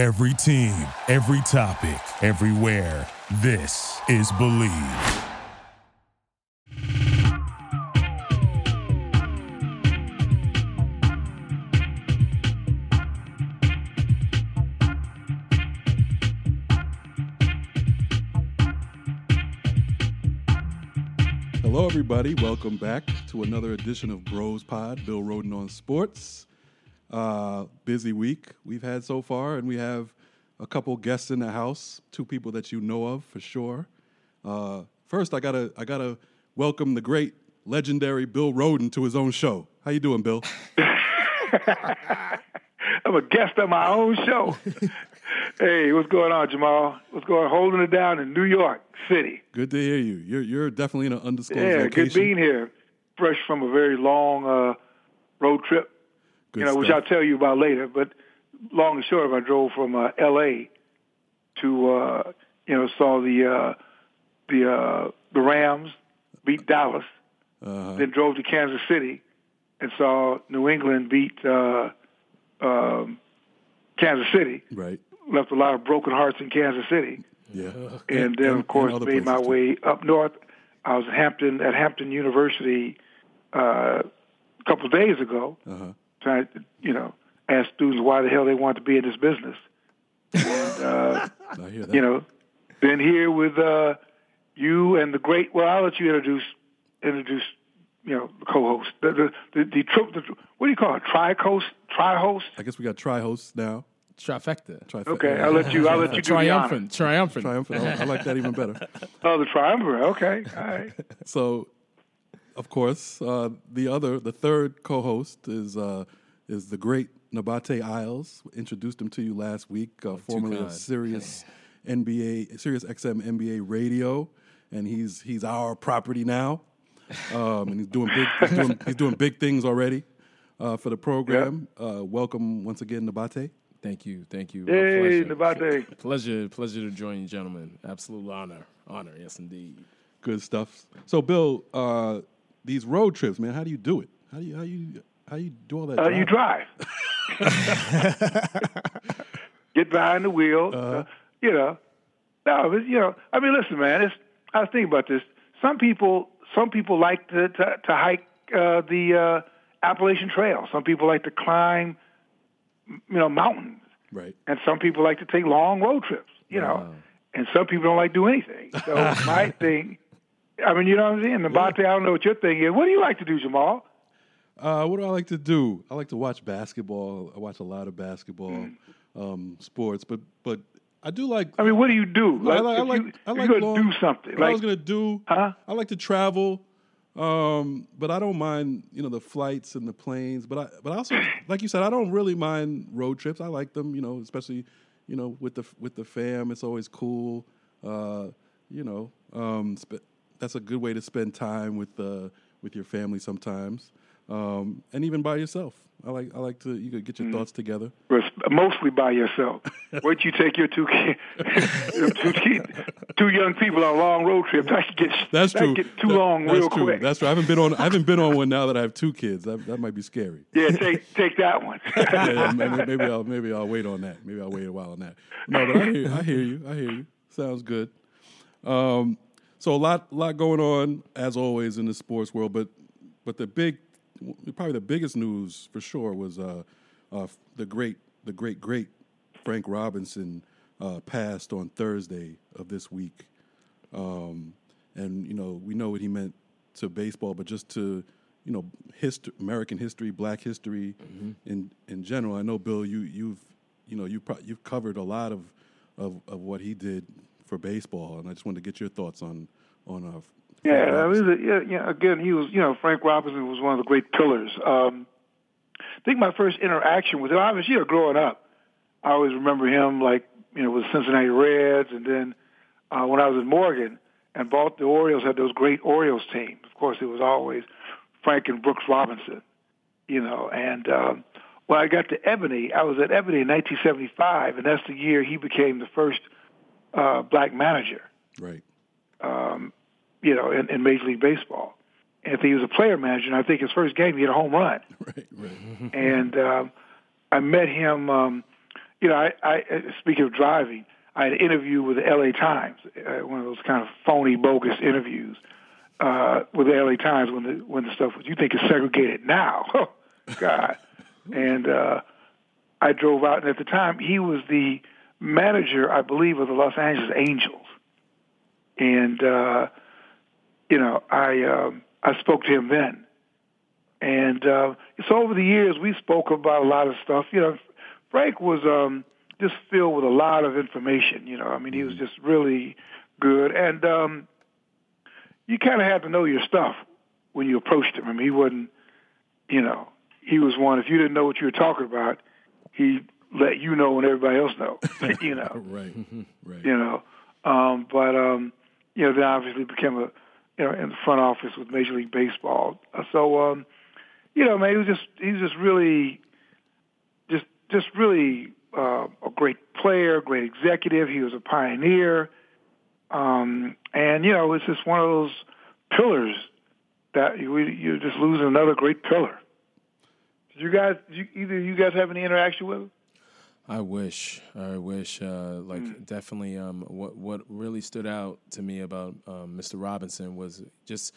Every team, every topic, everywhere. This is Believe. Hello, everybody. Welcome back to another edition of Bros Pod, Bill Rhoden on Sports. Busy week we've had so far, and we have a couple guests in the house, two people that you know of for sure. First, I gotta welcome the great, legendary Bill Rhoden to his own show. How you doing, Bill? I'm a guest on my own show. Hey, what's going on, Jamal? What's going on? Holding it down in New York City. Good to hear you. You're definitely in an undisclosed location. Good being here, fresh from a very long road trip. Good stuff. Which I'll tell you about later. But long and short, I drove from L.A. to saw the Rams beat Dallas, then drove to Kansas City and saw New England beat Kansas City. Right. Left a lot of broken hearts in Kansas City. Yeah. And then of course made my way up north. I was at Hampton University a couple of days ago. Uh-huh. Trying to, ask students why the hell they want to be in this business. And, I hear that. Been here with you and the great, well, I'll let you introduce the co-host. The what do you call it? Tri-host? I guess we got tri-hosts now. Trifecta. Okay, I'll let you do the honor. Triumphant. I like that even better. Oh, the triumvirate. Okay, all right. So, of course, the third co-host is the great Nabate Isles. Introduced him to you last week, formerly of Sirius XM NBA Radio, and he's our property now, and he's doing big things already for the program. Yep. Welcome once again, Nabate. Thank you. Hey, Nabate. Pleasure to join you, gentlemen. Absolute honor, yes indeed. Good stuff. So, Bill, these road trips, man, how do you do it? How do you do all that? You drive. Get behind the wheel. Listen, man. I was thinking about this. Some people like to hike the Appalachian Trail. Some people like to climb, mountains. Right. And some people like to take long road trips. And some people don't like to do anything. So my thing. You know what I'm saying? Nabate, I don't know what your thing is. What do you like to do, Jamal? What do I like to do? I like to watch basketball. I watch a lot of basketball, sports, but I do like... what do you do? You're going to do something. What I was going to do, I like to travel, but I don't mind, the flights and the planes. But I also, like you said, I don't really mind road trips. I like them, especially, with the fam. It's always cool, that's a good way to spend time with your family sometimes, and even by yourself. I like to. You could get your thoughts together. Mostly by yourself. Where'd you take your two kids? Two young people on a long road trip. That gets too long real quick. That's true. I haven't been on one now that I have two kids. That might be scary. Yeah, take that one. Yeah, maybe I'll wait on that. Maybe I'll wait a while on that. No, but I hear you. Sounds good. So a lot going on, as always, in the sports world, but probably the biggest news for sure was the great Frank Robinson passed on Thursday of this week, and we know what he meant to baseball, but just to American history, Black history in general. I know, Bill, you've covered a lot of what he did for baseball, and I just wanted to get your thoughts on again, he was, Frank Robinson was one of the great pillars. I think my first interaction with him, obviously, growing up, I always remember him with the Cincinnati Reds, and then when I was in Morgan and bought the Orioles, had those great Orioles teams. Of course, it was always Frank and Brooks Robinson, and when I got to Ebony, I was at Ebony in 1975, and that's the year he became the first Black manager, right? In Major League Baseball. And if he was a player manager, and I think his first game he had a home run. Right. And I met him you know, I speaking of driving, I had an interview with the L.A. Times, one of those kind of phony, bogus interviews with the L.A. Times when the stuff was, you think it's segregated now. Oh, God. And I drove out, and at the time, he was the manager, I believe, of the Los Angeles Angels. And, you know, I spoke to him then. And so over the years, we spoke about a lot of stuff. You know, Frank was just filled with a lot of information. You know, I mean, he was just really good. And you kind of had to know your stuff when you approached him. I mean, he wasn't, you know, he was one, if you didn't know what you were talking about, he let you know and everybody else know, you know. Right, right. You know, but you know, then obviously became a, you know, in the front office with Major League Baseball. So, you know, man, he was just really a great player, great executive. He was a pioneer. And, you know, it's just one of those pillars that you're just losing another great pillar. Did you guys have any interaction with him? I wish. Definitely. What really stood out to me about Mr. Robinson was just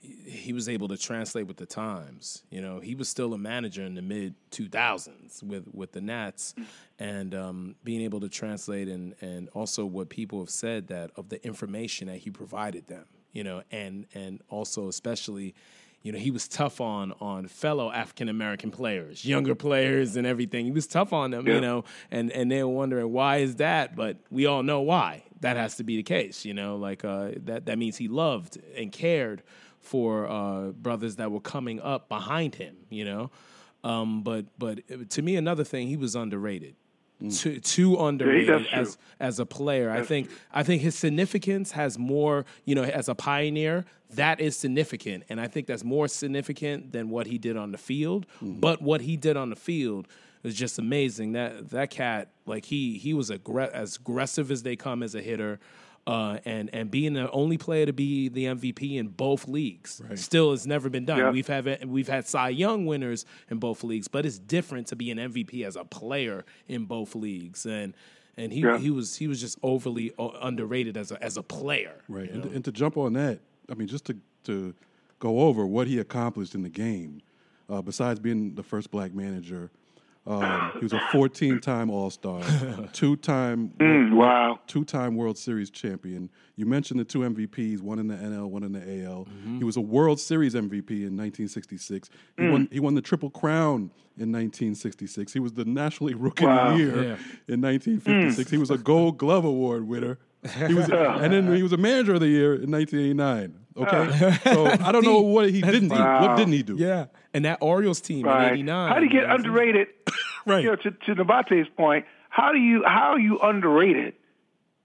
he was able to translate with the times. You know, he was still a manager in the mid-2000s with the Nats, and being able to translate and also what people have said that of the information that he provided them. You know, and also especially. You know, he was tough on fellow African-American players, younger players and everything. He was tough on them, yeah. You know, and they were wondering, why is that? But we all know why. That has to be the case, you know, like that means he loved and cared for brothers that were coming up behind him, you know. But to me, another thing, he was underrated. Too underrated as a player. I think his significance has more, you know, as a pioneer, that is significant. And I think that's more significant than what he did on the field. Mm-hmm. But what he did on the field is just amazing. That cat, like he was as aggressive as they come as a hitter. And being the only player to be the MVP in both leagues still has never been done. Yeah. We've had Cy Young winners in both leagues, but it's different to be an MVP as a player in both leagues. And he was just overly underrated as a player. Right. And to jump on that, I mean, just to go over what he accomplished in the game, besides being the first black manager. He was a 14-time All-Star, two-time World Series champion. You mentioned the two MVPs, one in the NL, one in the AL. Mm-hmm. He was a World Series MVP in 1966. He won the Triple Crown in 1966. He was the National League Rookie of the Year in 1956. He was a Gold Glove Award winner. And then he was a Manager of the Year in 1989. Okay, so I don't know what he didn't do. What didn't he do? Yeah, and that Orioles team in '89. How do you get underrated? Right. You know, to Nabate's point, how are you underrated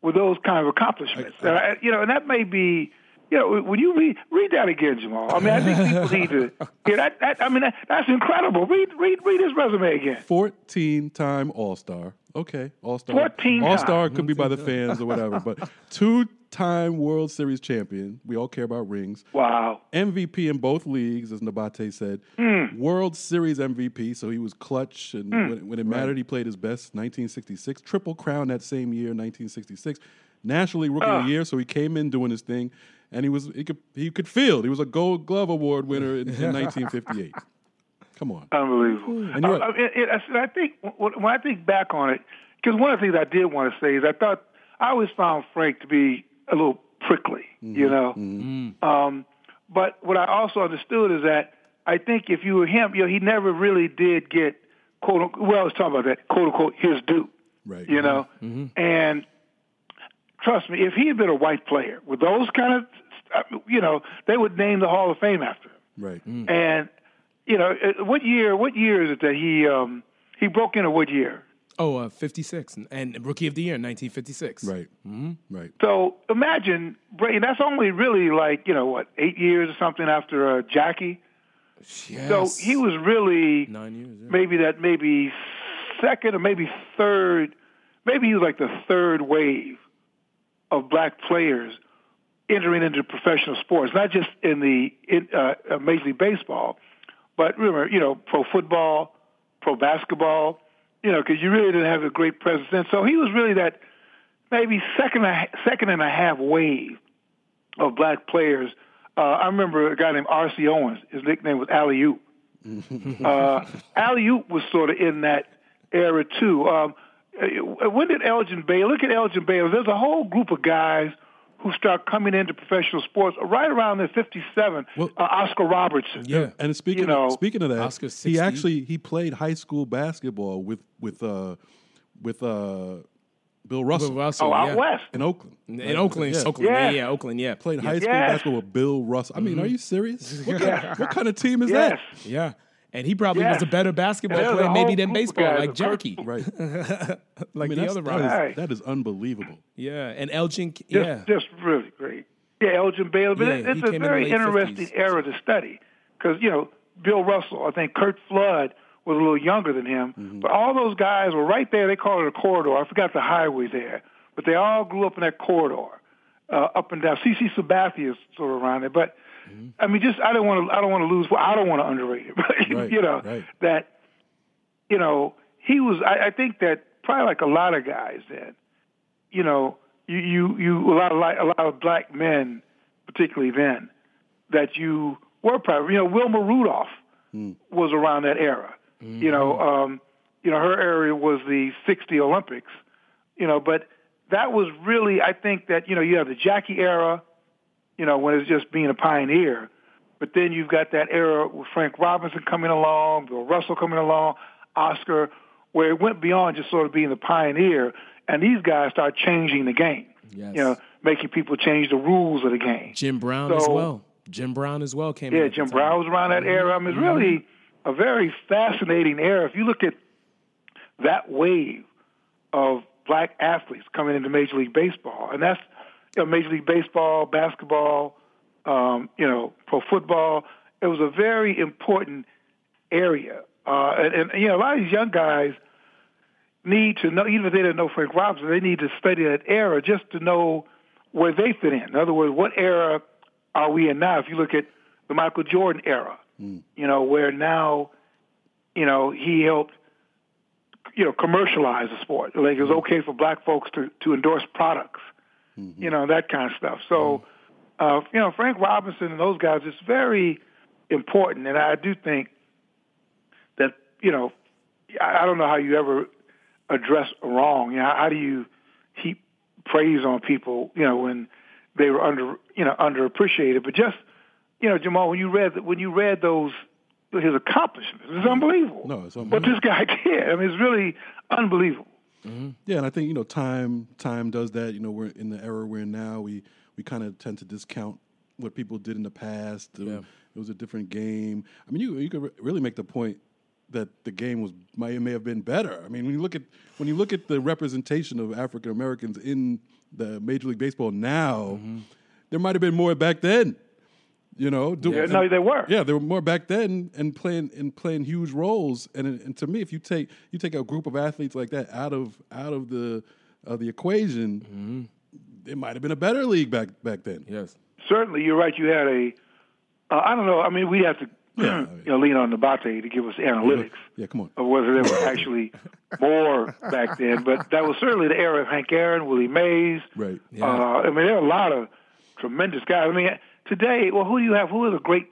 with those kind of accomplishments? You know, and that may be, you know, when you read that again, Jamal. I mean, I think people need to hear that. I mean, that's incredible. Read his resume again. 14-time All-Star. Okay, All-Star. 14. All-Star could be by the fans or whatever, but two-time World Series champion. We all care about rings. Wow. MVP in both leagues, as Nabate said. World Series MVP, so he was clutch. And when it mattered, he played his best, 1966. Triple Crown that same year, 1966. National League Rookie of the Year, so he came in doing his thing. And he could field. He was a Gold Glove Award winner in 1958. Come on. Unbelievable. And I think when I think back on it, because one of the things I did want to say is I always found Frank to be a little prickly, you know. Mm-hmm. But what I also understood is that I think if you were him, you know, he never really did get, quote unquote, well, I was talking about that, quote unquote, his due. Right. You know? Mm-hmm. And trust me, if he had been a white player with those kind of, you know, they would name the Hall of Fame after him. Right. Mm-hmm. And, you know, what year is it that he broke into what year? Oh, 56, and Rookie of the Year in 1956. Right, right. So imagine, that's only really like, you know, what, 8 years or something after Jackie? Yes. So he was really 9 years, maybe second or maybe third. Maybe he was like the third wave of black players entering into professional sports, not just in the Major League Baseball, but remember, you know, pro football, pro basketball, you know, because you really didn't have a great presence then. So he was really that maybe second and a half wave of black players. I remember a guy named R.C. Owens. His nickname was Alley Oop. Alley Oop was sort of in that era, too. When did Elgin Baylor? Look at Elgin Baylor. There's a whole group of guys who start coming into professional sports right around the 57. Well, Oscar Robertson. Yeah, and speaking of that, Oscar 60. he played high school basketball with Bill Russell. Bill Russell. Oh, out west. In Oakland. Oakland. Played high school basketball with Bill Russell. I mean, are you serious? What kind of team is that? Yeah. And he probably was a better basketball player maybe than baseball, like Jackie. Right. The other Robinson. That is unbelievable. Yeah. And Elgin. Yeah. Just really great. Yeah, Elgin Baylor. But it's a very interesting era to study because, you know, Bill Russell, I think Kurt Flood was a little younger than him. Mm-hmm. But all those guys were right there. They call it a corridor. I forgot the highway there. But they all grew up in that corridor, up and down. CC Sabathia is sort of around there. But, I mean, just I don't want to lose. I don't want to underrate it. But, that, you know, he was, I think that probably like a lot of guys then, you know, a lot of black men, particularly then, that you were probably, you know, Wilma Rudolph was around that era. Mm-hmm. You know, her area was the 60 Olympics, you know, but that was really, I think that, you know, you have the Jackie era, you know, when it's just being a pioneer. But then you've got that era with Frank Robinson coming along, Bill Russell coming along, Oscar, where it went beyond just sort of being the pioneer, and these guys start changing the game, you know, making people change the rules of the game. Jim Brown as well came in. Yeah, Jim Brown was around that era. I mean, it's really a very fascinating era. If you look at that wave of black athletes coming into Major League Baseball, and that's, you know, Major League Baseball, basketball, you know, pro football. It was a very important area. And, you know, a lot of these young guys need to know, even if they didn't know Frank Robinson, they need to study that era just to know where they fit in. In other words, what era are we in now? If you look at the Michael Jordan era, you know, where now, you know, he helped, you know, commercialize the sport. Like it was okay for black folks to endorse products. You know, that kind of stuff. So, you know, Frank Robinson and those guys is very important. And I do think that, you know, I don't know how you ever address wrong. You know, how do you heap praise on people, you know, when they were underappreciated? But just, you know, Jamal, when you read those, his accomplishments, it's unbelievable. No, it's unbelievable. What this guy did, I mean, it's really unbelievable. Mm-hmm. Yeah, and I think, you know, time does that. You know, we're in the era we're in now. We kind of tend to discount what people did in the past. Yeah. It was a different game. I mean, you could really make the point that the game may have been better. I mean, when you look at the representation of African Americans in the Major League Baseball now, there might have been more back then. You know, there were. Yeah, there were more back then, and playing huge roles. And to me, if you take a group of athletes like that out of the equation, it might have been a better league back then. Yes, certainly, you're right. You had a I don't know. I mean, we have to lean on Nabate to give us analytics. Yeah, come on. Of whether there were actually more back then, but that was certainly the era of Hank Aaron, Willie Mays. Right. Yeah. I mean, there are a lot of tremendous guys. I mean. Today, well, who do you have? Who are the great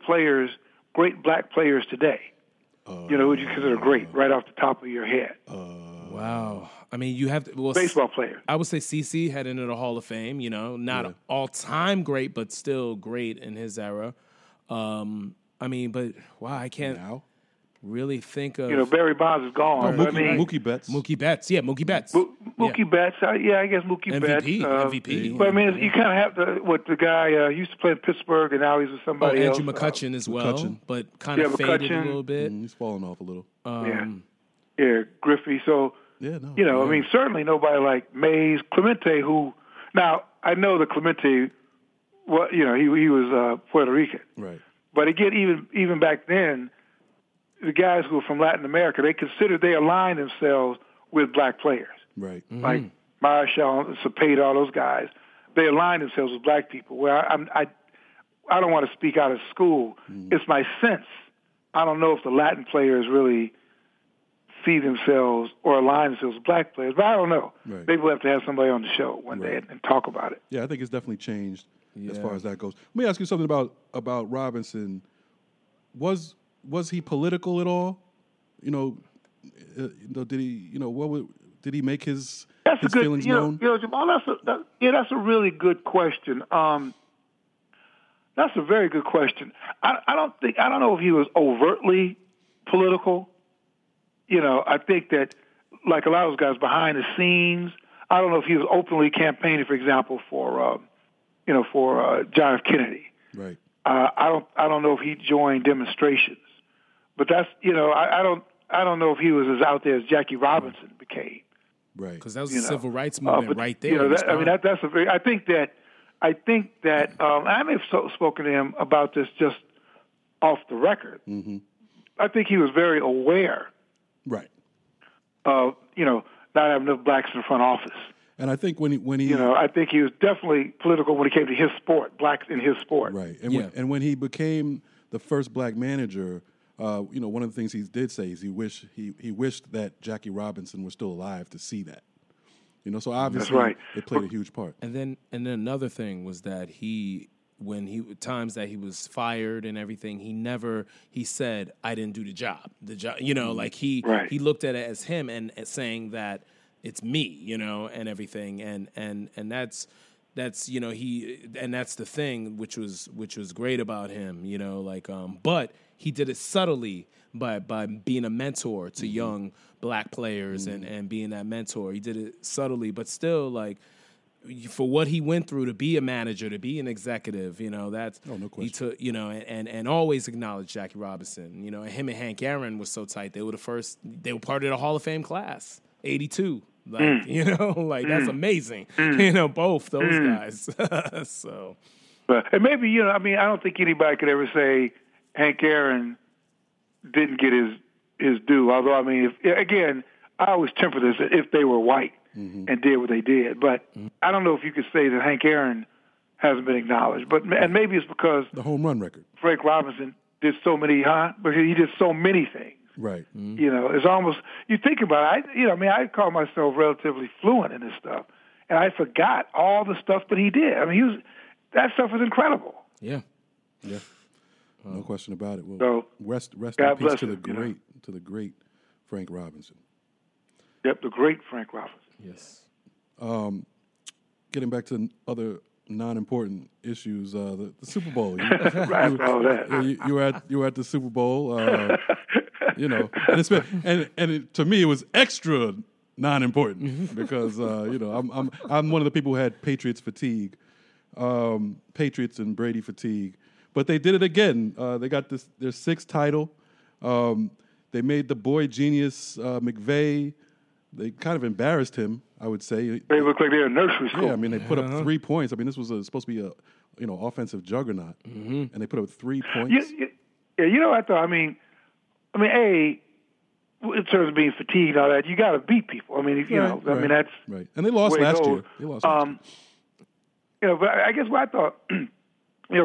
black players today? You know, who would you consider great right off the top of your head? Wow. I mean, you have to... Well, baseball player. I would say CC headed into the Hall of Fame, you know. Not all-time great, but still great in his era. I mean, but, wow, I can't... Now? Really think of... You know, Barry Bonds is gone. No, Mookie Betts. Mookie Betts. MVP. But, I mean, you kind of have the guy used to play in Pittsburgh, and now he's with somebody else. Andrew McCutchen as well, but kind of faded a little bit. He's falling off a little. Griffey. So, you know, I mean, certainly nobody like Mays. Clemente, who... Now, I know that Clemente, well, you know, he was Puerto Rican. Right. But again, even back then... The guys who are from Latin America, they align themselves with black players. Right. Like Marichal, Cepeda, all those guys, they align themselves with black people. Where I don't want to speak out of school. It's my sense. I don't know if the Latin players really see themselves or align themselves with black players. But I don't know. Right. Maybe we'll have to have somebody on the show one day and talk about it. Yeah, I think it's definitely changed as far as that goes. Let me ask you something about Robinson. Was he political at all? You know, did he? You know, did he make his feelings known? Jamal, that's a really good question. That's a very good question. I don't know if he was overtly political. You know, I think that, like a lot of those guys behind the scenes, I don't know if he was openly campaigning, for example, for John F. Kennedy. Right. I don't know if he joined demonstrations, but that's I don't know if he was as out there as Jackie Robinson became. Right. Because that was the civil rights movement right there. I think that I may have spoken to him about this just off the record. Mm-hmm. I think he was very aware. Right. Not having enough blacks in the front office. And I think I think he was definitely political when it came to his sport, blacks in his sport. Right. And when he became the first black manager, one of the things he did say is he wished that Jackie Robinson was still alive to see that. So obviously it played a huge part. And then another thing was that times that he was fired and everything, he said, I didn't do the job. He looked at it as him and saying that it's me, and everything. And that's, and that's the thing which was great about him, but he did it subtly by being a mentor to young black players and being that mentor. He did it subtly, but still for what he went through to be a manager, to be an executive, that's no question. He took, and always acknowledged Jackie Robinson. Him and Hank Aaron was so tight. They were part of the Hall of Fame class, 82. That's amazing. Both those guys. So, and maybe I don't think anybody could ever say Hank Aaron didn't get his due. Although, I always temper this if they were white. Mm-hmm. And did what they did. But I don't know if you could say that Hank Aaron hasn't been acknowledged. And maybe it's because the home run record. Frank Robinson did so many, but he did so many things. Right. Mm-hmm. It's almost, you think about it, I call myself relatively fluent in this stuff. And I forgot all the stuff that he did. That stuff was incredible. Yeah. Yeah. No question about it. Well, rest in peace to the great Frank Robinson. Yep, the great Frank Robinson. Yes. Getting back to other non-important issues, the Super Bowl. You were at the Super Bowl. To me it was extra non-important because I'm one of the people who had Patriots fatigue, Patriots and Brady fatigue. But they did it again. They got their sixth title. They made the boy genius McVay. They kind of embarrassed him, I would say. They look like they're in nursery school. Yeah, they put up 3 points. This was supposed to be a offensive juggernaut, and they put up 3 points. I thought. In terms of being fatigued and all that, you got to beat people. That's right. And they lost last year. They lost. But I guess what I thought,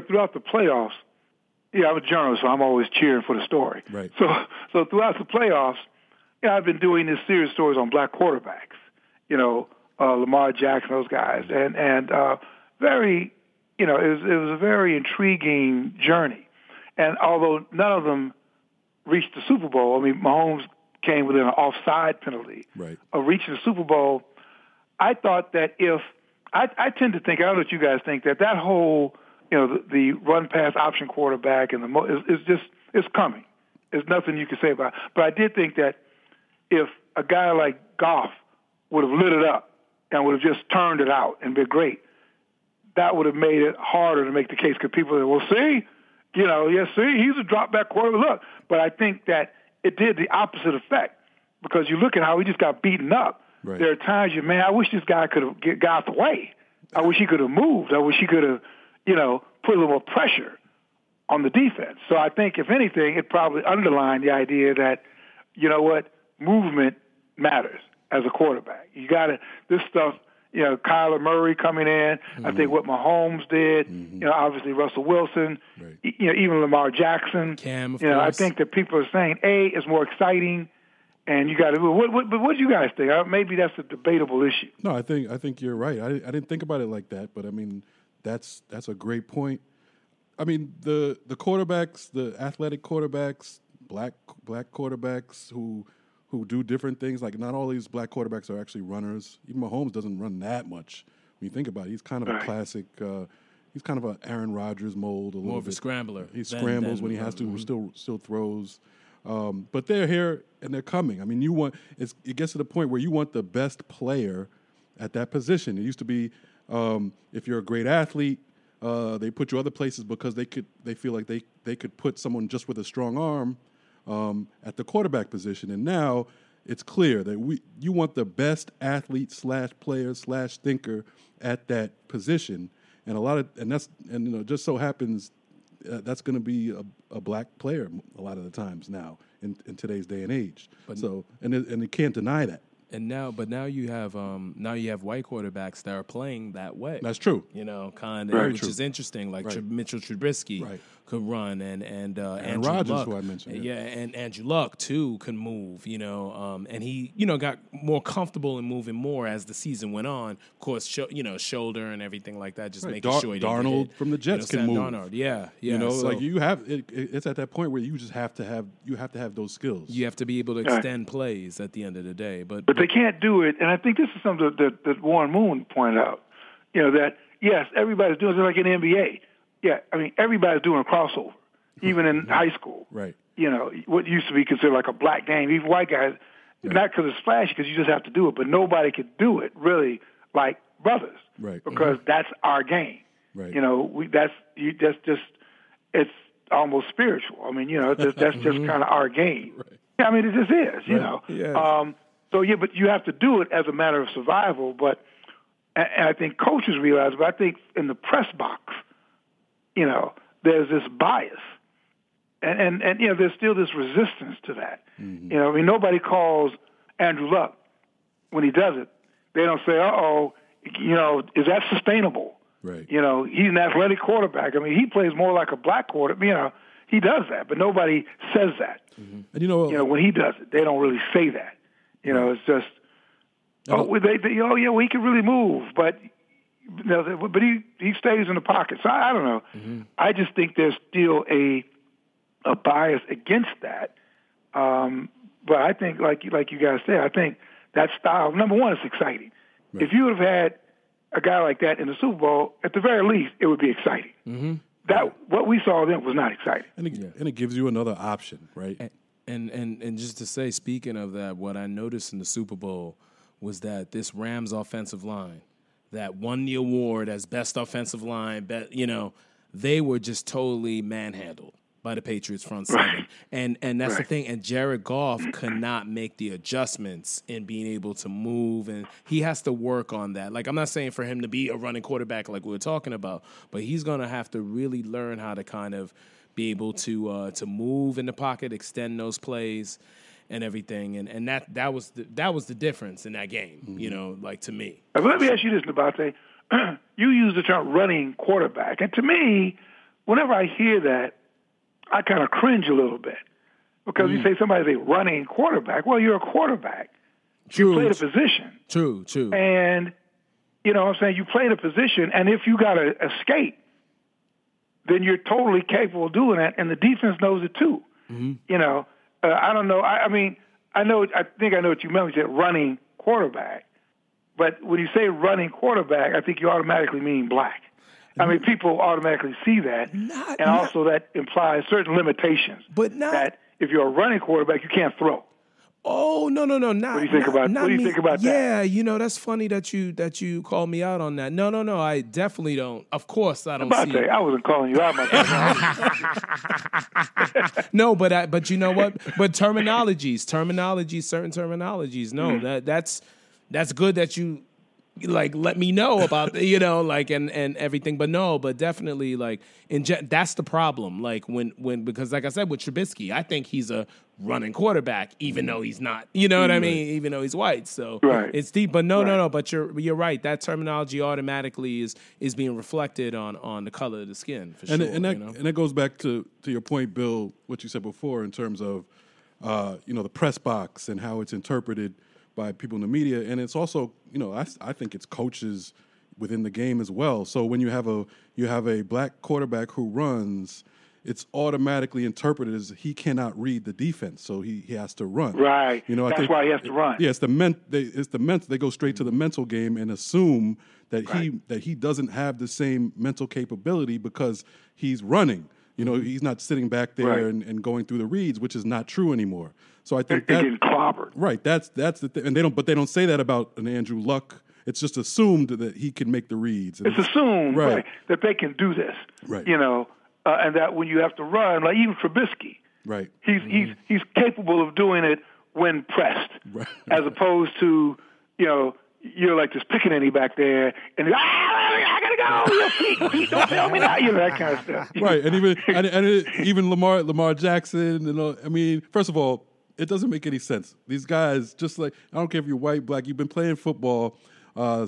throughout the playoffs, I'm a journalist, so I'm always cheering for the story. Right. So throughout the playoffs. I've been doing this series of stories on black quarterbacks, Lamar Jackson, those guys, and very, it was a very intriguing journey. And although none of them reached the Super Bowl, Mahomes came within an offside penalty of reaching the Super Bowl. I thought that I tend to think, I don't know what you guys think, that whole, the run-pass option quarterback and it's coming. There's nothing you can say about it. But I did think that if a guy like Goff would have lit it up and would have just turned it out and been great, that would have made it harder to make the case because people say, he's a drop-back quarterback. Look, but I think that it did the opposite effect because you look at how he just got beaten up. Right. There are times I wish this guy could have got the way. I wish he could have moved. I wish he could have, put a little more pressure on the defense. So I think, if anything, it probably underlined the idea that, movement matters as a quarterback. You got to this stuff. Kyler Murray coming in. Mm-hmm. I think what Mahomes did. Mm-hmm. Obviously Russell Wilson. Right. Even Lamar Jackson. Cam, of course. I think that people are saying, it's more exciting, And you got to. What do you guys think? Maybe that's a debatable issue. No, I think you're right. I didn't think about it like that, but I mean, that's a great point. I mean, the quarterbacks, the athletic quarterbacks, black quarterbacks who do different things. Like, not all these black quarterbacks are actually runners. Even Mahomes doesn't run that much. When you think about it, he's kind of a classic. He's kind of an Aaron Rodgers mold. More of a scrambler. He scrambles when he has to. Mm-hmm. Still throws. But they're here and they're coming. I mean, it gets to the point where you want the best player at that position. It used to be if you're a great athlete, they put you other places because they feel like they could put someone just with a strong arm at the quarterback position. And now it's clear that you want the best athlete /player/thinker at that position. And just so happens that's going to be a black player a lot of the times now in today's day and age. But and you can't deny that. And now you have white quarterbacks that are playing that way. That's true. You know, kind of, which is interesting. Like Mitchell Trubisky could run, and Andrew Rodgers, Luck, who I mentioned, and Andrew Luck too can move. You know, and he got more comfortable in moving more as the season went on. Of course, shoulder and everything like that, just making sure he didn't Darnold from the Jets can move. Darnold, yeah. You know, so, like you have it's at that point where you just have to have those skills. You have to be able to extend plays at the end of the day, but they can't do it, and I think this is something that Warren Moon pointed out. You know, that, yes, everybody's doing it like in the NBA. Yeah, I mean, everybody's doing a crossover, even in high school. Right. You know, what used to be considered like a black game, even white guys, not because it's flashy, because you just have to do it, but nobody could do it, really, like brothers. Right. Because that's our game. Right. You know, that's just, it's almost spiritual. I mean, you know, that's just kind of our game. Right. Yeah, I mean, it just is, you know. Yes. So, yeah, but you have to do it as a matter of survival. But and I think coaches realize, but I think in the press box, you know, there's this bias. And you know, there's still this resistance to that. Mm-hmm. You know, I mean, nobody calls Andrew Luck when he does it. They don't say, uh-oh, you know, is that sustainable? Right. You know, he's an athletic quarterback. I mean, he plays more like a black quarterback, you know. He does that, but nobody says that. Mm-hmm. And you know, when he does it, they don't really say that. You know, it's just, he can really move, but you know, but he stays in the pocket. So I don't know. Mm-hmm. I just think there's still a bias against that. But I think, like you guys said, I think that style, number one, is exciting. Right. If you would have had a guy like that in the Super Bowl, at the very least, it would be exciting. Mm-hmm. What we saw then was not exciting. And it gives you another option, right? And just to say, speaking of that, what I noticed in the Super Bowl was that this Rams offensive line that won the award as best offensive line, they were just totally manhandled by the Patriots front seven. And that's the thing. And Jared Goff could not make the adjustments in being able to move. And he has to work on that. Like, I'm not saying for him to be a running quarterback like we were talking about, but he's going to have to really learn how to kind of be able to move in the pocket, extend those plays, and everything, and that was the difference in that game, mm-hmm. you know, like to me. But let me ask you this, Nabate. You use the term running quarterback, and to me, whenever I hear that, I kind of cringe a little bit because you say somebody's a running quarterback. Well, you're a quarterback. True. You play the position. True. And you know what I'm saying, you play the position, and if you got to escape, then you're totally capable of doing that, and the defense knows it too. Mm-hmm. You know, I don't know. I think I know what you meant when you said running quarterback. But when you say running quarterback, I think you automatically mean black. I mean, people automatically see that, also that implies certain limitations. That if you're a running quarterback, you can't throw. Oh, no. What do you think about that? Yeah, you know, that's funny that you called me out on that. No, I definitely don't. Of course I don't see it. I wasn't calling you out, myself. No, but you know what? But terminologies, certain terminologies. No, mm-hmm. that's good that you like let me know about, you know, like and everything. But no, but definitely like that's the problem. Like when because like I said with Trubisky, I think he's a running quarterback, even though he's not, you know what I mean? Even though he's white, so it's deep. But no. But you're right. That terminology automatically is being reflected on the color of the skin for sure. And that goes back to your point, Bill, what you said before in terms of the press box and how it's interpreted by people in the media. And it's also, I think it's coaches within the game as well. So when you have a black quarterback who runs, it's automatically interpreted as he cannot read the defense, so he has to run. Right. That's why he has to run. Yeah, They go straight to the mental game and assume that he doesn't have the same mental capability because he's running. He's not sitting back there and going through the reads, which is not true anymore. So I think they're getting clobbered. Right. That's the thing, and they don't say that about an Andrew Luck. It's just assumed that he can make the reads. And it's assumed that they can do this. Right. And that when you have to run, like even Trubisky, right, he's capable of doing it when pressed, right, as opposed to you're like just picking any back there and I gotta go, don't tell me that, that kind of stuff. Right, and even Lamar Jackson, first of all, it doesn't make any sense. These guys, just like, I don't care if you're white, black, you've been playing football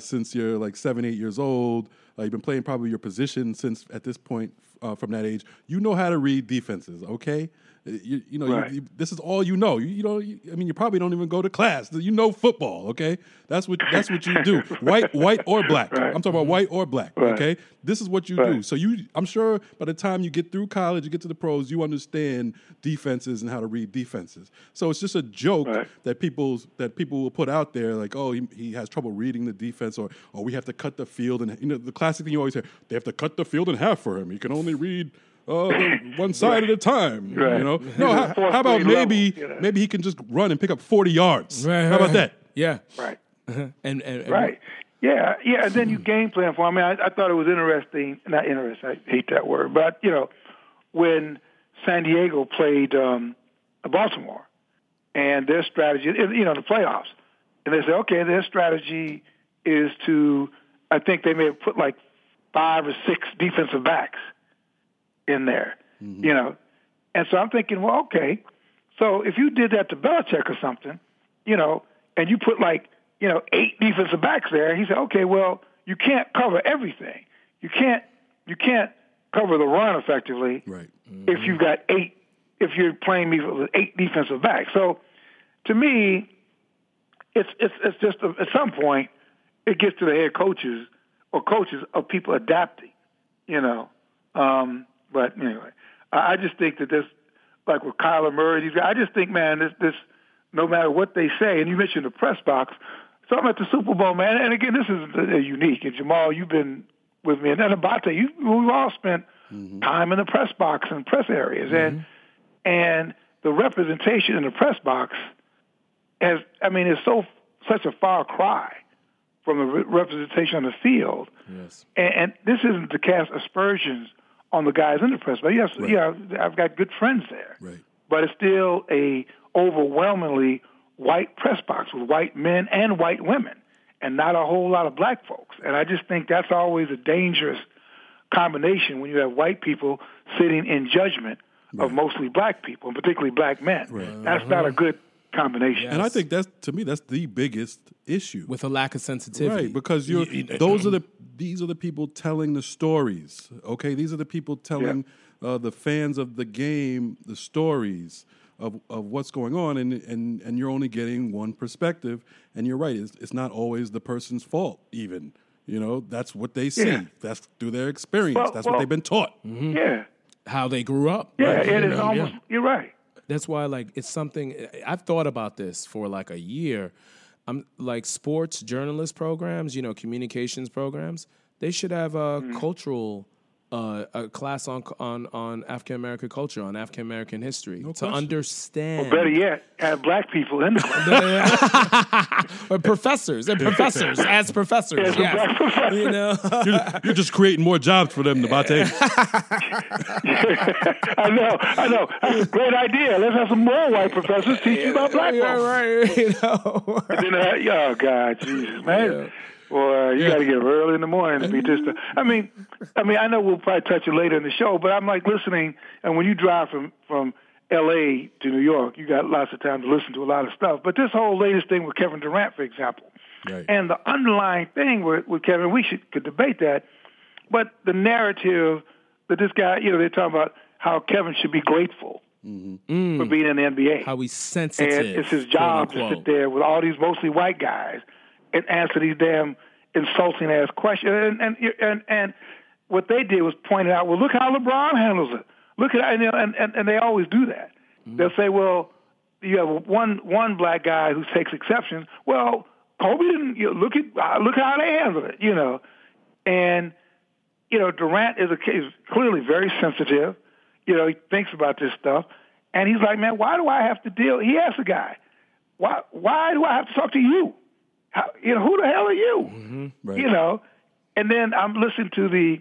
since you're like 7, 8 years old. You've been playing probably your position since at this point. From that age, how to read defenses, okay? This is all you know. You probably don't even go to class. You know football, okay? That's what you do. White or black. Right. I'm talking about white or black, right, okay? This is what you do. So I'm sure by the time you get through college, you get to the pros, you understand defenses and how to read defenses. So it's just a joke that people will put out there, like, oh, he has trouble reading the defense, or we have to cut the field, and the classic thing you always hear, they have to cut the field in half for him. He can only read one side at a time, No, how about maybe he can just run and pick up 40 yards? Right. How about that? Yeah. Right. And right. Yeah. And then you game plan for him. I thought it was interesting. Not interesting. I hate that word. But when San Diego played Baltimore, and their strategy, the playoffs, and they said, okay, their strategy is to, I think they may have put like 5 or 6 defensive backs in there, And so I'm thinking, well, okay, so if you did that to Belichick or something, and you put 8 defensive backs there, he said, okay, well, you can't cover everything. You can't cover the run effectively, right, if you've got 8, if you're playing me with 8 defensive backs. So to me, it's just at some point it gets to the head coaches. Or coaches of people adapting, But anyway, I just think that this, like with Kyler Murray, these guys, I just think, man, this, no matter what they say, and you mentioned the press box, so I'm at the Super Bowl, man, and again, this is unique. And Jamal, you've been with me, and Nabate, we've all spent time in the press box and press areas, and the representation in the press box is such a far cry from the representation on the field. Yes. And this isn't to cast aspersions on the guys in the press, but yes, I've got good friends there. Right. But it's still a overwhelmingly white press box with white men and white women and not a whole lot of black folks. And I just think that's always a dangerous combination when you have white people sitting in judgment of mostly black people, and particularly black men. Right. That's not a good combination. Yes. And I think that's the biggest issue, with a lack of sensitivity, right? Because these are the people telling the stories. Okay, these are the people telling the fans of the game the stories of what's going on, and you're only getting one perspective. And you're right; it's not always the person's fault. Even that's what they see. Yeah. That's through their experience. Well, that's what they've been taught. Mm-hmm. Yeah, how they grew up. Yeah, right? It's almost you're right. That's why, it's something I've thought about this for a year. I'm sports journalist programs, communications programs. They should have a cultural a class on African American culture, on African American history, understand. Well, better yet, have black people in the class. Or professors as professors. As black professors. You're just creating more jobs for them, Nabate. I know. That's a great idea. Let's have some more white professors teach you about black folks. Right. And then, oh God, Jesus, man. Yeah. Or you got to get up early in the morning to be just. I know we'll probably touch it later in the show, but I'm listening. And when you drive from L.A. to New York, you got lots of time to listen to a lot of stuff. But this whole latest thing with Kevin Durant, for example, and the underlying thing with Kevin, we could debate that. But the narrative that this guy, they're talking about how Kevin should be grateful for being in the NBA. How he's sensitive. And it's his job to sit there with all these mostly white guys and answer these damn insulting ass questions. And what they did was point out, well, look how LeBron handles it. Look at and they always do that. They'll say, well, you have one black guy who takes exceptions. Well, Kobe didn't. You know, look how they handled it. You know, and you know Durant is clearly very sensitive. You know, he thinks about this stuff, and he's like, man, why do I have to deal? He asked the guy, why do I have to talk to you? How, you know, who the hell are you? Right. You know, and then I'm listening to the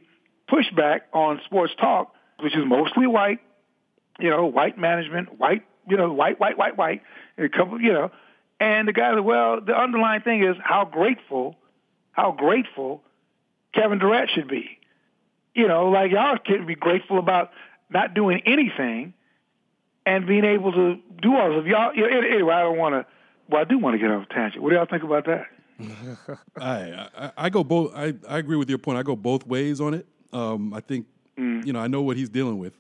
pushback on Sports Talk, which is mostly white. You know, white management, white. You know, white. A couple, you know, and the guy said, well, the underlying thing is how grateful Kevin Durant should be. You know, like y'all can be grateful about not doing anything and being able to do all of y'all. You know, anyway, I do want to get off tangent. What do y'all think about that? I go both. I agree with your point. I go both ways on it. I think you know I know what he's dealing with.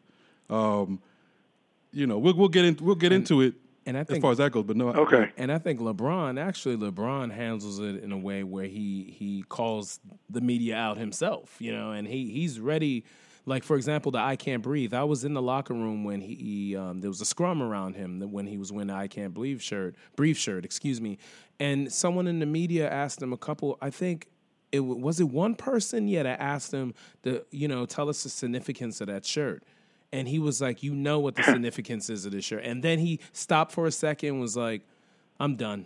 You know, we'll get into it and I think, as far as that goes, but no. Okay. And I think LeBron handles it in a way where he calls the media out himself, you know, and he's ready. Like, for example, the I Can't Breathe. I was in the locker room when he there was a scrum around him when he was wearing the I Can't Breathe shirt, and someone in the media asked him a couple, I think, was it one person? Yeah, that asked him, tell us the significance of that shirt. And he was like, you know what the significance is of this shirt. And then he stopped for a second and was like, I'm done.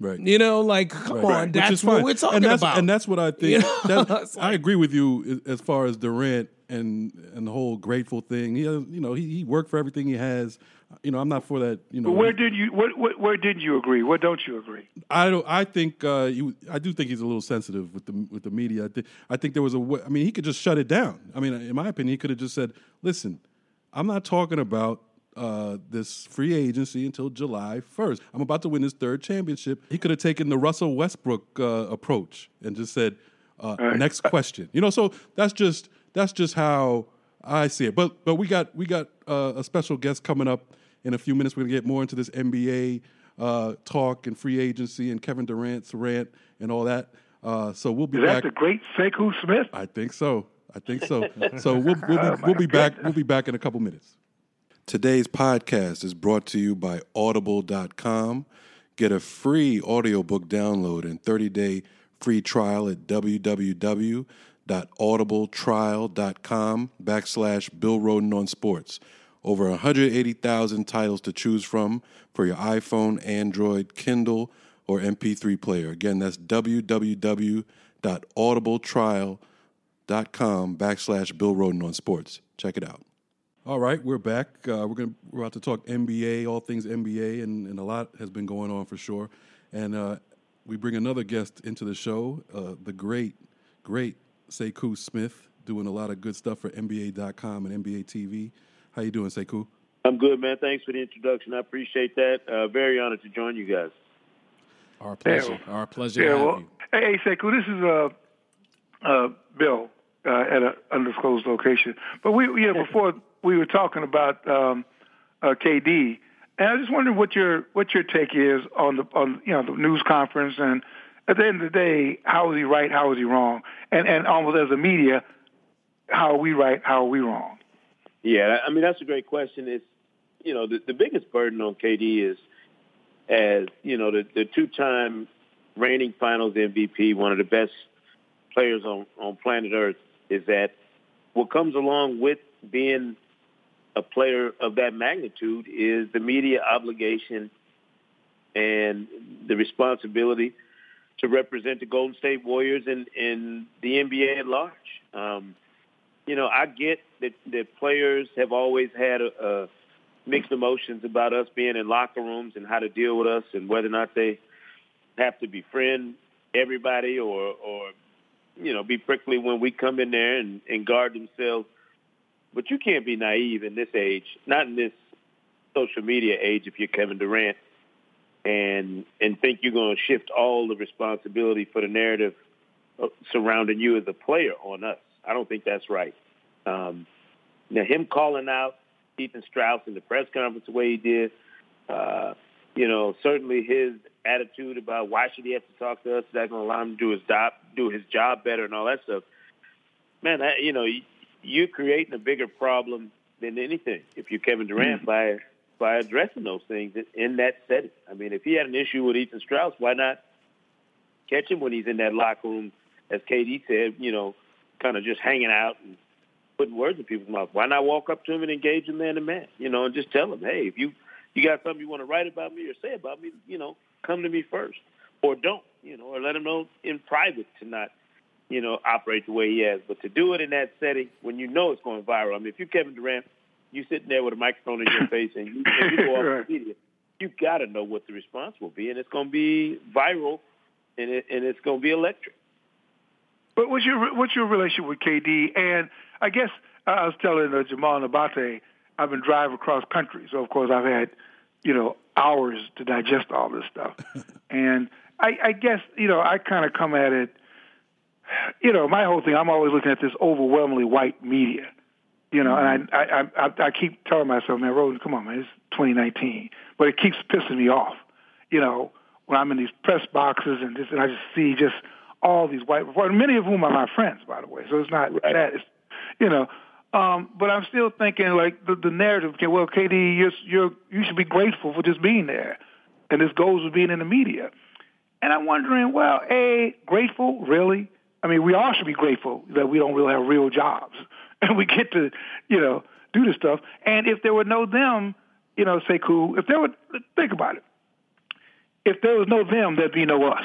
Right. You know, like, come on, that's what we're talking about. And that's what I think. You know? I agree with you as far as Durant and the whole grateful thing. He worked for everything he has. You know, I'm not for that. You know, but where did you agree? Where don't you agree? I do think he's a little sensitive with the media. I think there was he could just shut it down. I mean, in my opinion, he could have just said, listen, I'm not talking about this free agency until July 1st. I'm about to win his third championship. He could have taken the Russell Westbrook approach and just said, next question. You know, so that's just how I see it. But we got a special guest coming up in a few minutes. We're going to get more into this NBA talk and free agency and Kevin Durant's rant and all that. So we'll be back. Is that the great Sekou Smith? I think so. So we'll be back in a couple minutes. Today's podcast is brought to you by Audible.com. Get a free audiobook download and 30-day free trial at www.audibletrial.com/Bill Rhoden on sports. Over 180,000 titles to choose from for your iPhone, Android, Kindle, or MP3 player. Again, that's www.audibletrial.com. .com/Bill Rhoden on sports. Check it out. All right, we're back. We're about to talk NBA, all things NBA, and a lot has been going on for sure. And we bring another guest into the show, the great, great Sekou Smith, doing a lot of good stuff for NBA.com and NBA TV. How you doing, Sekou? I'm good, man. Thanks for the introduction. I appreciate that. Very honored to join you guys. Our pleasure. Yeah. Our pleasure to have you. Hey, Sekou, this is Bill at an undisclosed location. But before we were talking about KD, and I just wondered what your take is on the news conference, and at the end of the day, how is he right, how is he wrong, and almost as a media, how are we right, how are we wrong? Yeah, I mean that's a great question. It's the biggest burden on KD is the two-time reigning Finals MVP, one of the best players on planet Earth, is that what comes along with being a player of that magnitude is the media obligation and the responsibility to represent the Golden State Warriors and the NBA at large. I get that players have always had a mixed emotions about us being in locker rooms and how to deal with us and whether or not they have to befriend everybody or be prickly when we come in there and guard themselves. But you can't be naive in this age, not in this social media age if you're Kevin Durant, and think you're going to shift all the responsibility for the narrative surrounding you as a player on us. I don't think that's right. Now, him calling out Ethan Strauss in the press conference the way he did. You know, certainly his attitude about why should he have to talk to us, that's going to allow him to do his job better and all that stuff. Man, you know, you're creating a bigger problem than anything if you're Kevin Durant by addressing those things in that setting. I mean, if he had an issue with Ethan Strauss, why not catch him when he's in that locker room, as KD said, you know, kind of just hanging out and putting words in people's mouth? Why not walk up to him and engage him man-to-man, you know, and just tell him, hey, if you got something you want to write about me or say about me, you know, come to me first. Or don't, you know, or let him know in private to not, you know, operate the way he has. But to do it in that setting when you know it's going viral. I mean, if you're Kevin Durant, you sitting there with a microphone in your face and you go off the media, you got to know what the response will be, and it's going to be viral, and it's going to be electric. But what's your relationship with KD? And I guess I was telling Jamal Nabate, I've been driving across country, so of course I've had, you know, hours to digest all this stuff. And I guess, you know, I kind of come at it, you know, my whole thing, I'm always looking at this overwhelmingly white media, you know, and I keep telling myself, man, Rhoden, come on, man, it's 2019. But it keeps pissing me off, you know, when I'm in these press boxes and I just see just all these white reporters, many of whom are my friends, by the way. So it's not that, it's, you know. But I'm still thinking, like, the narrative, okay, well, KD, you should be grateful for just being there. And this goes with being in the media. And I'm wondering, well, A, grateful, really? I mean, we all should be grateful that we don't really have real jobs. And we get to, you know, do this stuff. And if there were no them, you know, Sekou, if there were, think about it. If there was no them, there'd be no us,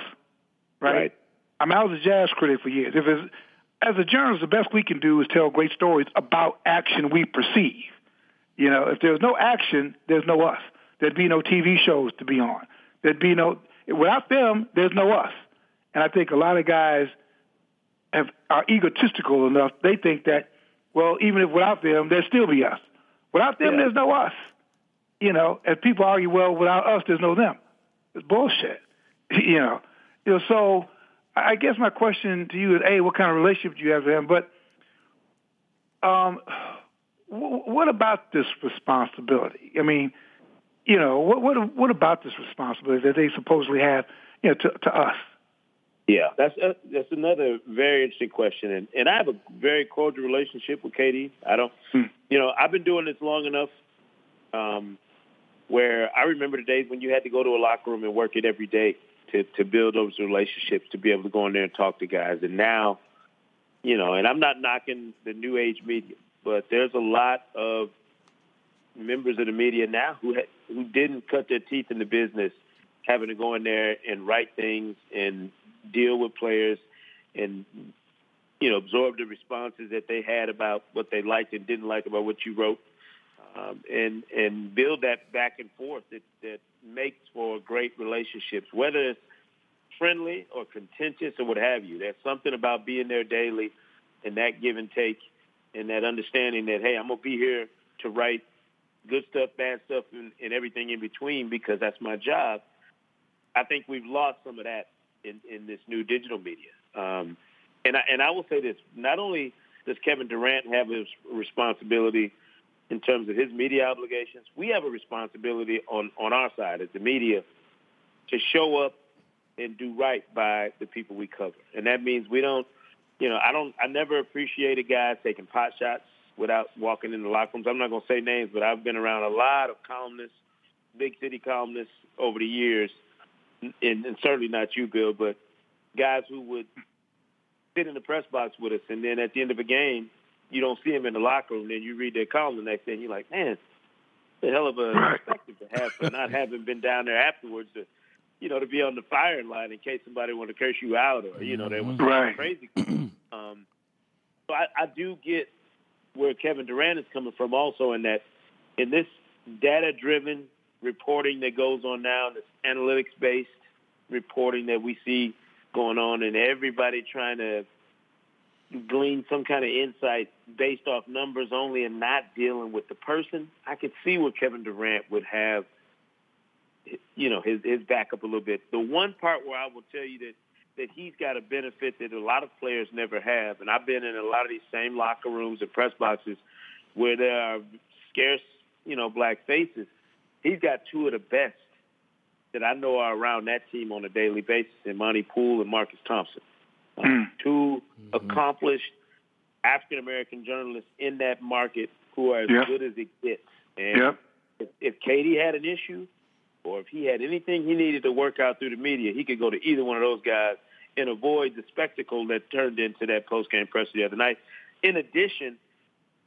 right? I mean, I was a jazz critic for years. If it's, as a journalist, the best we can do is tell great stories about action we perceive. You know, if there's no action, there's no us. There'd be no TV shows to be on. There'd be no, without them, there's no us. And I think a lot of guys are egotistical enough. They think that, well, even if without them, there'd still be us. Without them, there's no us. You know, and people argue, well, without us, there's no them. It's bullshit. You know, so I guess my question to you is, A, what kind of relationship do you have to him? But what about this responsibility? I mean, you know, what about this responsibility that they supposedly have, you know, to us? Yeah, that's another very interesting question. And I have a very cordial relationship with KD. I don't, you know, I've been doing this long enough where I remember the days when you had to go to a locker room and work it every day. To build those relationships, to be able to go in there and talk to guys. And now, you know, and I'm not knocking the new age media, but there's a lot of members of the media now who didn't cut their teeth in the business, having to go in there and write things and deal with players and, you know, absorb the responses that they had about what they liked and didn't like about what you wrote, and build that back and forth that makes for great relationships, whether it's friendly or contentious or what have you. There's something about being there daily and that give and take and that understanding that, hey, I'm going to be here to write good stuff, bad stuff, and everything in between because that's my job. I think we've lost some of that in this new digital media. And I will say this, not only does Kevin Durant have his responsibility in terms of his media obligations, we have a responsibility on our side as the media to show up and do right by the people we cover. And that means we don't, you know, I never appreciated guys taking pot shots without walking in the locker rooms. I'm not going to say names, but I've been around a lot of columnists, big city columnists over the years, and certainly not you, Bill, but guys who would sit in the press box with us, and then at the end of a game, you don't see him in the locker room, then you read their column the next day, and you're like, man, the hell of a perspective to have for not having been down there afterwards to, you know, to be on the firing line in case somebody wanted to curse you out or, you know, they were crazy. So I do get where Kevin Durant is coming from also in that in this data-driven reporting that goes on now, this analytics-based reporting that we see going on and everybody trying to glean some kind of insight based off numbers only and not dealing with the person, I could see where Kevin Durant would have, you know, his back up a little bit. The one part where I will tell you that he's got a benefit that a lot of players never have, and I've been in a lot of these same locker rooms and press boxes where there are scarce you know, black faces, he's got two of the best that I know are around that team on a daily basis, in Monty Poole and Marcus Thompson. Two accomplished African-American journalists in that market who are as good as it gets. And if Katie had an issue, or if he had anything he needed to work out through the media, he could go to either one of those guys and avoid the spectacle that turned into that post-game press the other night. In addition,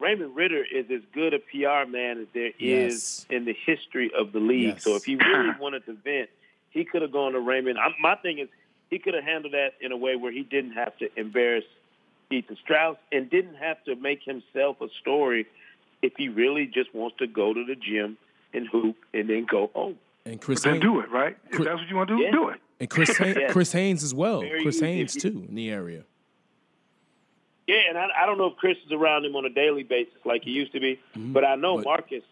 Raymond Ritter is as good a PR man as there is in the history of the league. So if he really wanted to vent, he could have gone to Raymond. My thing is, he could have handled that in a way where he didn't have to embarrass Ethan Strauss and didn't have to make himself a story if he really just wants to go to the gym and hoop and then go home. And then do it, right? If that's what you want to do, do it. And Chris Haynes as well. Chris Haynes, too, in the area. Yeah, and I don't know if Chris is around him on a daily basis like he used to be, but I know Marcus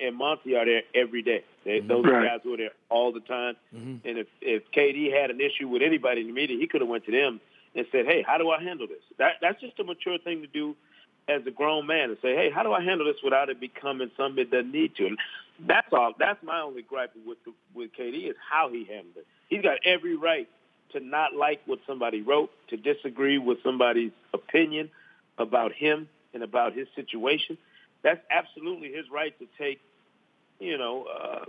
and Monty are there every day. Those are guys who are there all the time. And if KD had an issue with anybody in the media, he could have went to them and said, hey, how do I handle this? That's just a mature thing to do as a grown man, and say, hey, how do I handle this without it becoming something that doesn't need to? And that's all. That's my only gripe with KD is how he handled it. He's got every right to not like what somebody wrote, to disagree with somebody's opinion about him and about his situation. That's absolutely his right to take, to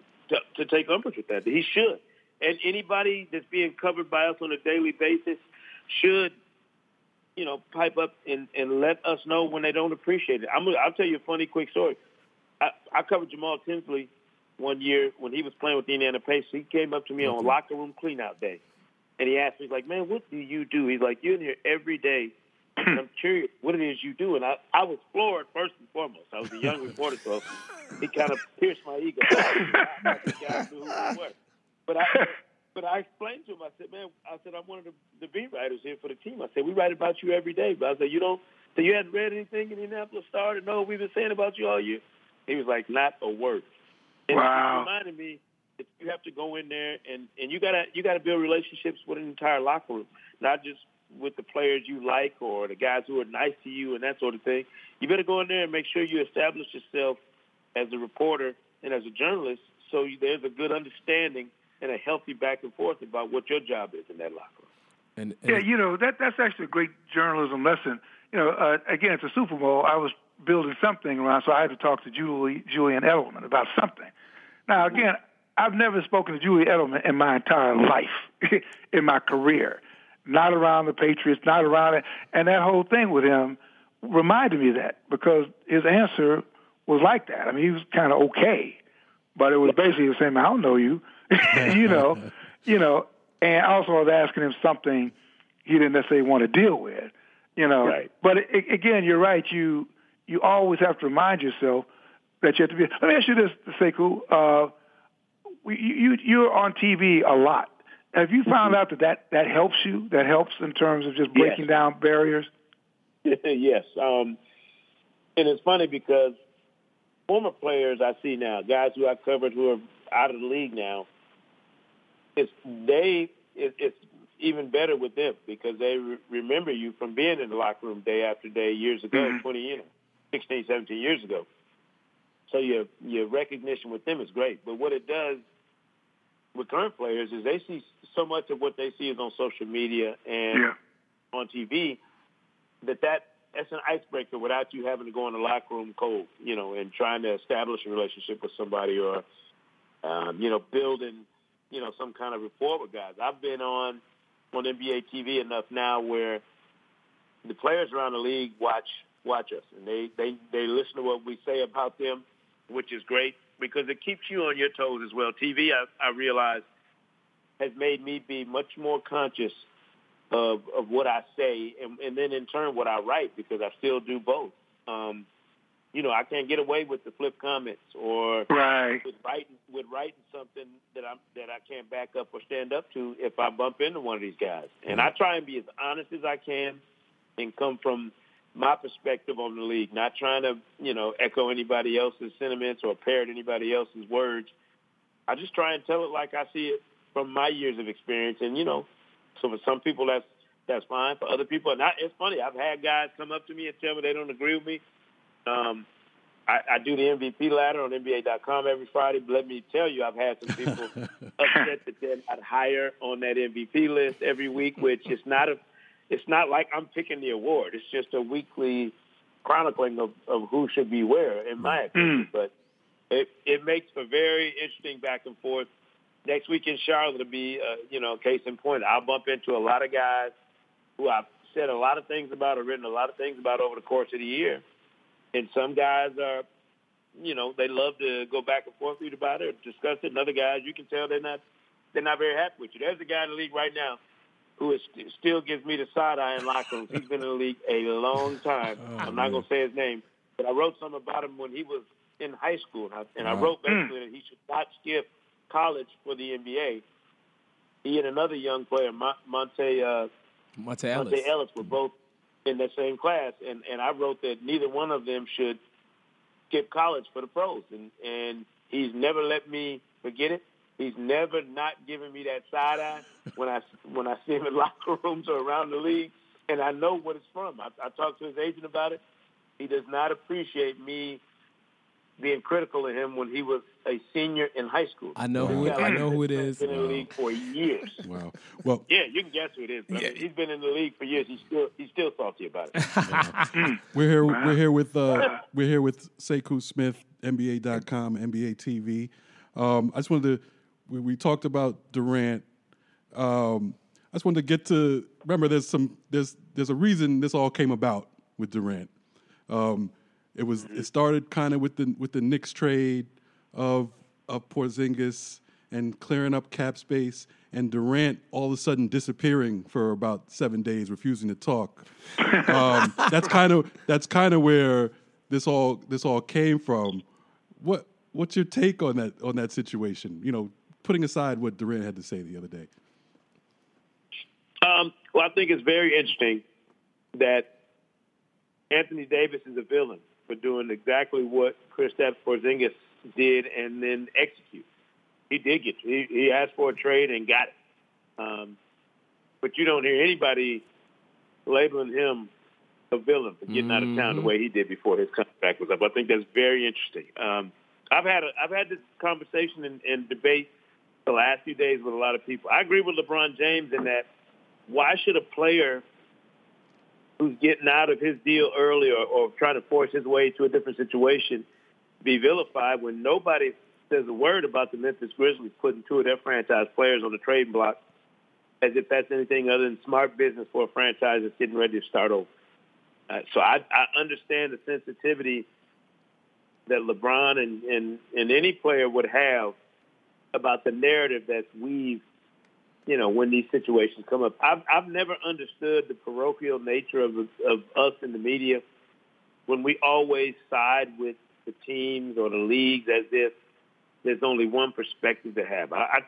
take umbrage with that. He should. And anybody that's being covered by us on a daily basis should, pipe up and let us know when they don't appreciate it. I'll tell you a funny, quick story. I covered Jamal Tinsley one year when he was playing with the Indiana Pacers. He came up to me on locker room cleanout day. And he asked me, he's like, man, what do you do? He's like, you're in here every day, and I'm curious what it is you do. And I was floored, first and foremost. I was a young reporter, so it kind of pierced my ego. But I explained to him, I said, man, I'm one of the beat writers here for the team. I said, we write about you every day. But I said, you hadn't read anything in the Indianapolis Star to know what we've been saying about you all year? He was like, not a word. And it reminded me, you have to go in there, and you gotta build relationships with an entire locker room, not just with the players you like or the guys who are nice to you and that sort of thing. You better go in there and make sure you establish yourself as a reporter and as a journalist so there's a good understanding and a healthy back and forth about what your job is in that locker room. And that's actually a great journalism lesson. Again, at the Super Bowl, I was building something around, so I had to talk to Julian Edelman about something. Now, again, I've never spoken to Julian Edelman in my entire life, in my career, not around the Patriots, not around it. And that whole thing with him reminded me of that, because his answer was like that. I mean, he was kind of okay, but it was basically the same, I don't know you, and also I was asking him something he didn't necessarily want to deal with, Right. But again, you're right. You always have to remind yourself that you have to be. Let me ask you this, Sekou, you're on TV a lot. Have you found out that helps you? That helps in terms of just breaking down barriers? Yes. And it's funny because former players I see now, guys who I covered who are out of the league now, it's even better with them because they remember you from being in the locker room day after day years ago, 16, 17 years ago. So your recognition with them is great. But what it does with current players is they see so much of what they see is on social media and on TV that's an icebreaker without you having to go in the locker room cold, and trying to establish a relationship with somebody or, building, some kind of rapport with guys. I've been on NBA TV enough now where the players around the league watch us, and they listen to what we say about them, which is great because it keeps you on your toes as well. TV, I realize, has made me be much more conscious of what I say and then in turn what I write because I still do both. I can't get away with the flip comments or with writing something that I can't back up or stand up to if I bump into one of these guys. And I try and be as honest as I can and come from my perspective on the league, not trying to, echo anybody else's sentiments or parrot anybody else's words. I just try and tell it like I see it from my years of experience. And, so for some people that's fine. For other people, it's funny. I've had guys come up to me and tell me they don't agree with me. I do the MVP ladder on NBA.com every Friday. Let me tell you, I've had some people upset that they're not higher on that MVP list every week, which is not a, it's not like I'm picking the award. It's just a weekly chronicling of who should be where, in my opinion. But it makes for very interesting back and forth. Next week in Charlotte will be, case in point. I'll bump into a lot of guys who I've said a lot of things about or written a lot of things about over the course of the year. And some guys are, they love to go back and forth with you about it, discuss it. And other guys, you can tell they're not very happy with you. There's a guy in the league right now who is still gives me the side eye in locker rooms. He's been in the league a long time. I'm not going to say his name, but I wrote something about him when he was in high school, and I wrote basically that he should not skip college for the NBA. He and another young player, Monte Ellis, were both in that same class, and I wrote that neither one of them should skip college for the pros, and he's never let me forget it. He's never not given me that side eye when I see him in locker rooms or around the league, and I know what it's from. I talked to his agent about it. He does not appreciate me being critical of him when he was a senior in high school. I know who it is. He's been in the league for years. Wow. Well, yeah, you can guess who it is. But yeah. I mean, he's been in the league for years. He's still salty about it. Wow. We're here with Sekou Smith, NBA.com, NBA TV. I just wanted to. We talked about Durant. I just wanted to get to remember. There's a reason this all came about with Durant. It started kind of with the Knicks trade of Porzingis and clearing up cap space, and Durant all of a sudden disappearing for about 7 days, refusing to talk. That's kind of where this all came from. What's your take on that situation? Putting aside what Durant had to say the other day. Well, I think it's very interesting that Anthony Davis is a villain for doing exactly what Kristaps Porzingis did and then execute. He did get it. He asked for a trade and got it. But you don't hear anybody labeling him a villain for getting out of town the way he did before his contract was up. I think that's very interesting. I've had this conversation and debate the last few days with a lot of people. I agree with LeBron James in that why should a player who's getting out of his deal early or trying to force his way to a different situation be vilified when nobody says a word about the Memphis Grizzlies putting two of their franchise players on the trade block as if that's anything other than smart business for a franchise that's getting ready to start over. So I understand the sensitivity that LeBron and any player would have about the narrative that's weaved, when these situations come up. I've never understood the parochial nature of us in the media when we always side with the teams or the leagues as if there's only one perspective to have. I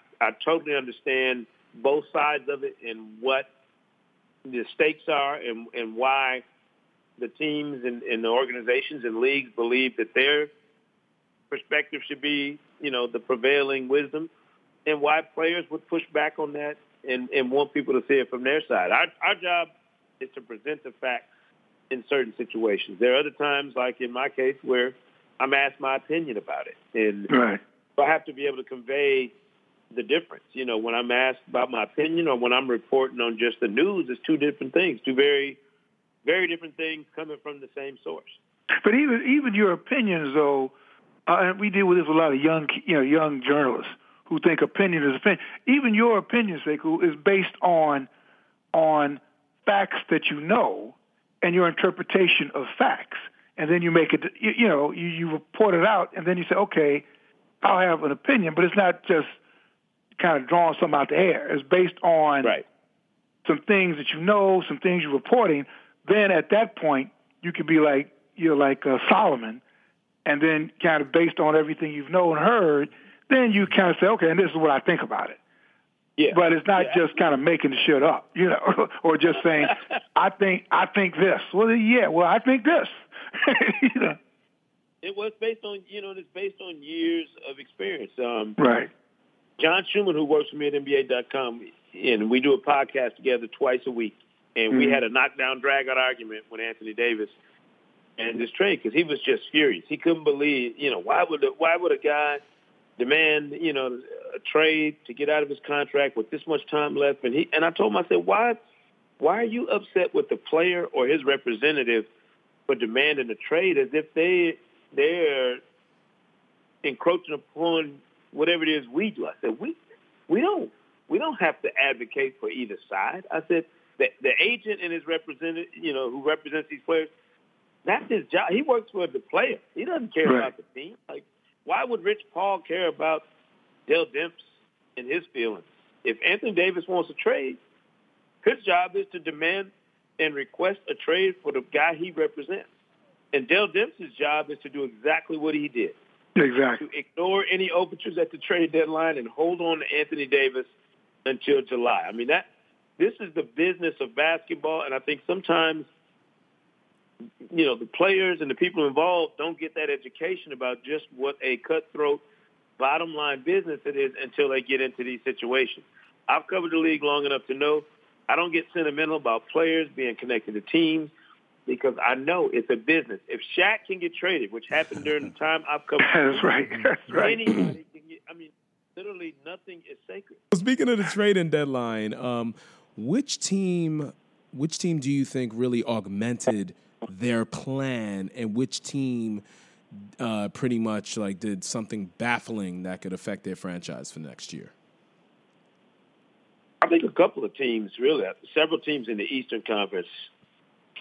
totally understand both sides of it and what the stakes are and why the teams and the organizations and leagues believe that their perspective should be, the prevailing wisdom, and why players would push back on that and want people to see it from their side. Our job is to present the facts in certain situations. There are other times, like in my case, where I'm asked my opinion about it. And right. So I have to be able to convey the difference. When I'm asked about my opinion or when I'm reporting on just the news, it's two different things, two very, very different things coming from the same source. But even your opinions, though, and we deal with this with a lot of young journalists who think opinion is opinion. Even your opinion, Sekou, is based on facts that you know and your interpretation of facts. And then you make it, you report it out, and then you say, okay, I'll have an opinion, but it's not just kind of drawing something out the air. It's based on some things that you know, some things you're reporting. Then at that point, you could be like, you're like Solomon, and then kind of based on everything you've known and heard, then you kind of say, okay, and this is what I think about it. Yeah. But it's not just kind of making the shit up, or just saying, I think this. Well, I think this. It was based on, it's based on years of experience. Right. John Schumann, who works for me at NBA.com, and we do a podcast together twice a week. And we had a knockdown, drag-out argument when Anthony Davis and this trade because he was just furious. He couldn't believe, why would a guy demand, a trade to get out of his contract with this much time left? And I told him, I said, why are you upset with the player or his representative for demanding a trade as if they're encroaching upon whatever it is we do? I said, we don't have to advocate for either side. I said, the agent and his representative, who represents these players, that's his job. He works for the player. He doesn't care about the team. Like, why would Rich Paul care about Dell Demps and his feelings? If Anthony Davis wants a trade, his job is to demand and request a trade for the guy he represents. And Dell Demps' job is to do exactly what he did. Exactly. To ignore any overtures at the trade deadline and hold on to Anthony Davis until July. I mean, this is the business of basketball, and I think sometimes, the players and the people involved don't get that education about just what a cutthroat bottom-line business it is until they get into these situations. I've covered the league long enough to know I don't get sentimental about players being connected to teams because I know it's a business. If Shaq can get traded, which happened during the time I've covered That's right. Anybody can get – I mean, literally nothing is sacred. Speaking of the trading deadline, which team do you think really augmented their plan, and which team pretty much like did something baffling that could affect their franchise for next year? I think a couple of teams, really, several teams in the Eastern Conference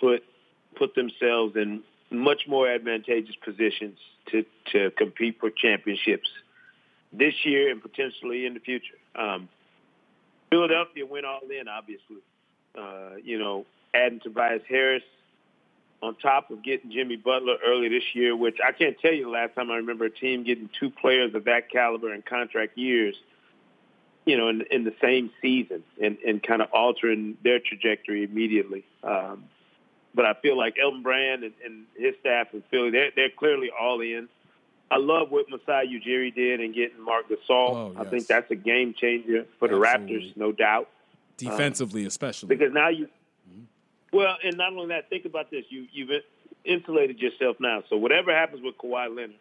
put themselves in much more advantageous positions to compete for championships this year and potentially in the future. Philadelphia went all in, obviously. Adding Tobias Harris on top of getting Jimmy Butler early this year, which I can't tell you the last time I remember a team getting two players of that caliber in contract years, in the same season and kind of altering their trajectory immediately. But I feel like Elton Brand and his staff in Philly, they're clearly all in. I love what Masai Ujiri did in getting Mark Gasol. Oh, yes. I think that's a game changer for the Raptors, no doubt. Defensively, especially. Because now you... Well, and not only that, think about this. You've insulated yourself now. So whatever happens with Kawhi Leonard,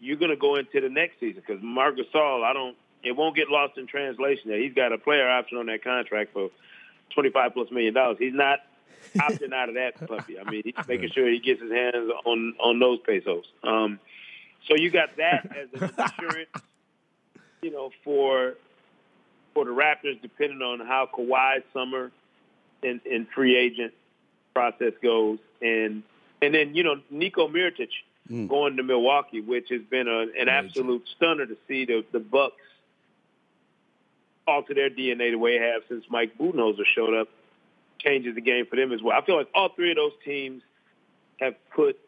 you're going to go into the next season because Marc Gasol, it won't get lost in translation. He's got a player option on that contract for $25+ million. He's not opting out of that puppy. I mean, he's making sure he gets his hands on those pesos. So you got that as an insurance, for the Raptors, depending on how Kawhi's summer and free agent process goes. And then, Niko Mirotic going to Milwaukee, which has been an absolute stunner to see the Bucks alter their DNA the way they have since Mike Budenholzer showed up, changes the game for them as well. I feel like all three of those teams have put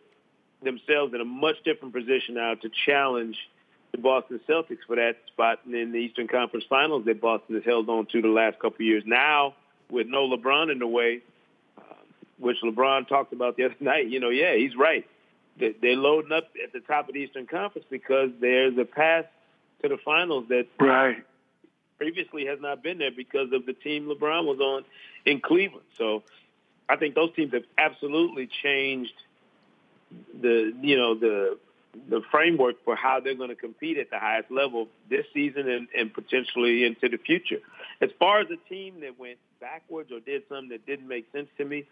themselves in a much different position now to challenge the Boston Celtics for that spot in the Eastern Conference Finals that Boston has held on to the last couple of years. Now, with no LeBron in the way, which LeBron talked about the other night, he's right. They're loading up at the top of the Eastern Conference because there's a path to the finals that previously has not been there because of the team LeBron was on in Cleveland. So I think those teams have absolutely changed the framework for how they're going to compete at the highest level this season and potentially into the future. As far as a team that went backwards or did something that didn't make sense to me,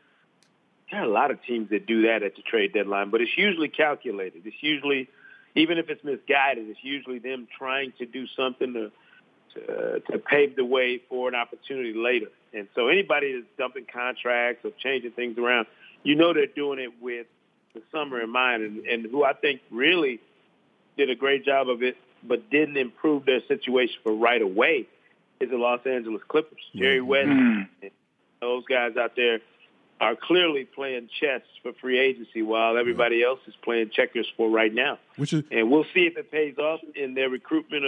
there are a lot of teams that do that at the trade deadline, but it's usually calculated. It's usually, even if it's misguided, it's usually them trying to do something to pave the way for an opportunity later. And so anybody that's dumping contracts or changing things around, they're doing it with the summer in mind, and who I think really did a great job of it but didn't improve their situation for right away is the Los Angeles Clippers. Jerry West and those guys out there are clearly playing chess for free agency while everybody else is playing checkers for right now. And we'll see if it pays off in their recruitment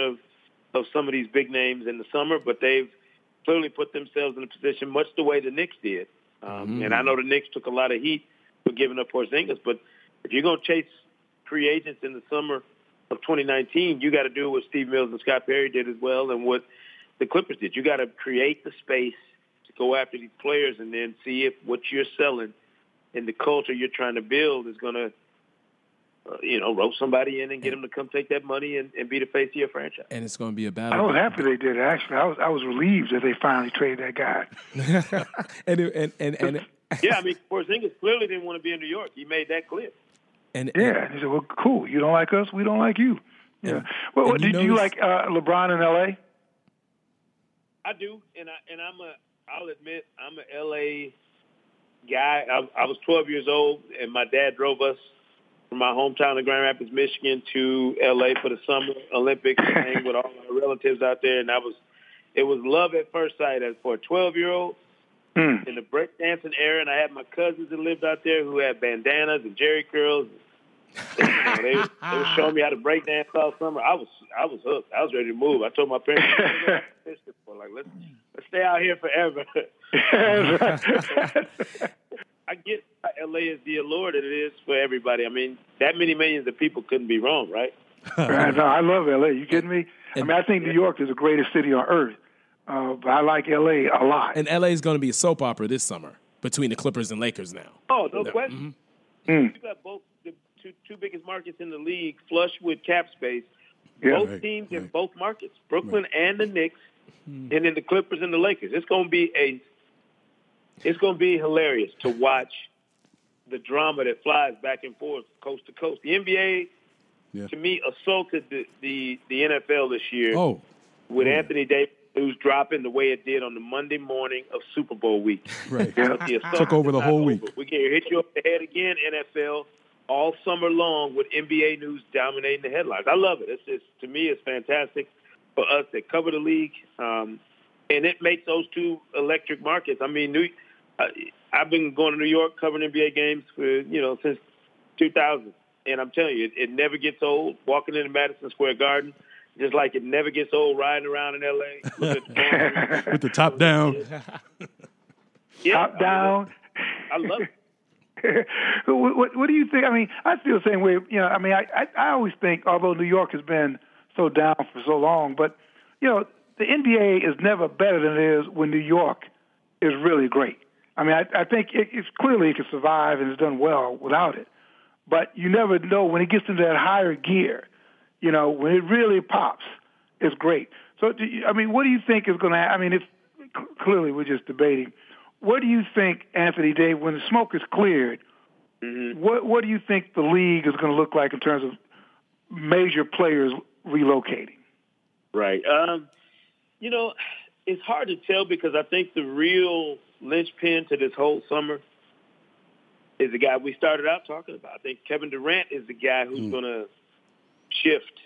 of some of these big names in the summer, but they've clearly put themselves in a position much the way the Knicks did. And I know the Knicks took a lot of heat for giving up Porzingis, but if you're going to chase free agents in the summer of 2019, you got to do what Steve Mills and Scott Perry did as well and what the Clippers did. You got to create the space to go after these players and then see if what you're selling and the culture you're trying to build is going to, rope somebody in and get them to come take that money and be the face of your franchise. And it's going to be a battle. I was happy they did it, actually. I was relieved that they finally traded that guy. Yeah, I mean, Porzingis clearly didn't want to be in New York. He made that clear. And he said, well, cool. You don't like us, we don't like you. Yeah. Well, do you like LeBron in L.A.? I do, I'll admit, I'm an L.A. guy. I was 12 years old, and my dad drove us from my hometown of Grand Rapids, Michigan, to L.A. for the Summer Olympics and hang with all my relatives out there. And it was love at first sight as for a 12-year-old. In the breakdancing era, and I had my cousins that lived out there who had bandanas and jerry curls. They were showing me how to breakdance all summer. I was hooked. I was ready to move. I told my parents, let's stay out here forever. I get why LA is the allure that it is for everybody. I mean, that many millions of people couldn't be wrong, right? Right. No, I love LA. You kidding me? I mean, I think New York is the greatest city on earth. But I like L.A. a lot. And L.A. is going to be a soap opera this summer between the Clippers and Lakers now. Oh, no question. Mm-hmm. You've got both the two biggest markets in the league flush with cap space. Yeah, both teams in both markets, Brooklyn and the Knicks, and then the Clippers and the Lakers. It's going to be hilarious to watch the drama that flies back and forth coast to coast. The NBA, to me, assaulted the NFL this year with Anthony Davis. It was dropping the way it did on the Monday morning of Super Bowl week. Right. Took over the whole week. We can hit you up the head again, NFL, all summer long with NBA news dominating the headlines. I love it. To me, it's fantastic for us that cover the league. And it makes those two electric markets. I mean, I've been going to New York covering NBA games for, since 2000. And I'm telling you, it never gets old walking into Madison Square Garden. Just like it never gets old riding around in L.A. with the top down. I love it. What do you think? I mean, I feel the same way. I always think, although New York has been so down for so long, but, the NBA is never better than it is when New York is really great. I mean, I think it's clearly it can survive and it's done well without it. But you never know when it gets into that higher gear. When it really pops, it's great. So, what do you think is going to happen? I mean, clearly we're just debating. What do you think, Anthony Davis, when the smoke is cleared, what do you think the league is going to look like in terms of major players relocating? Right. It's hard to tell because I think the real linchpin to this whole summer is the guy we started out talking about. I think Kevin Durant is the guy who's going to shift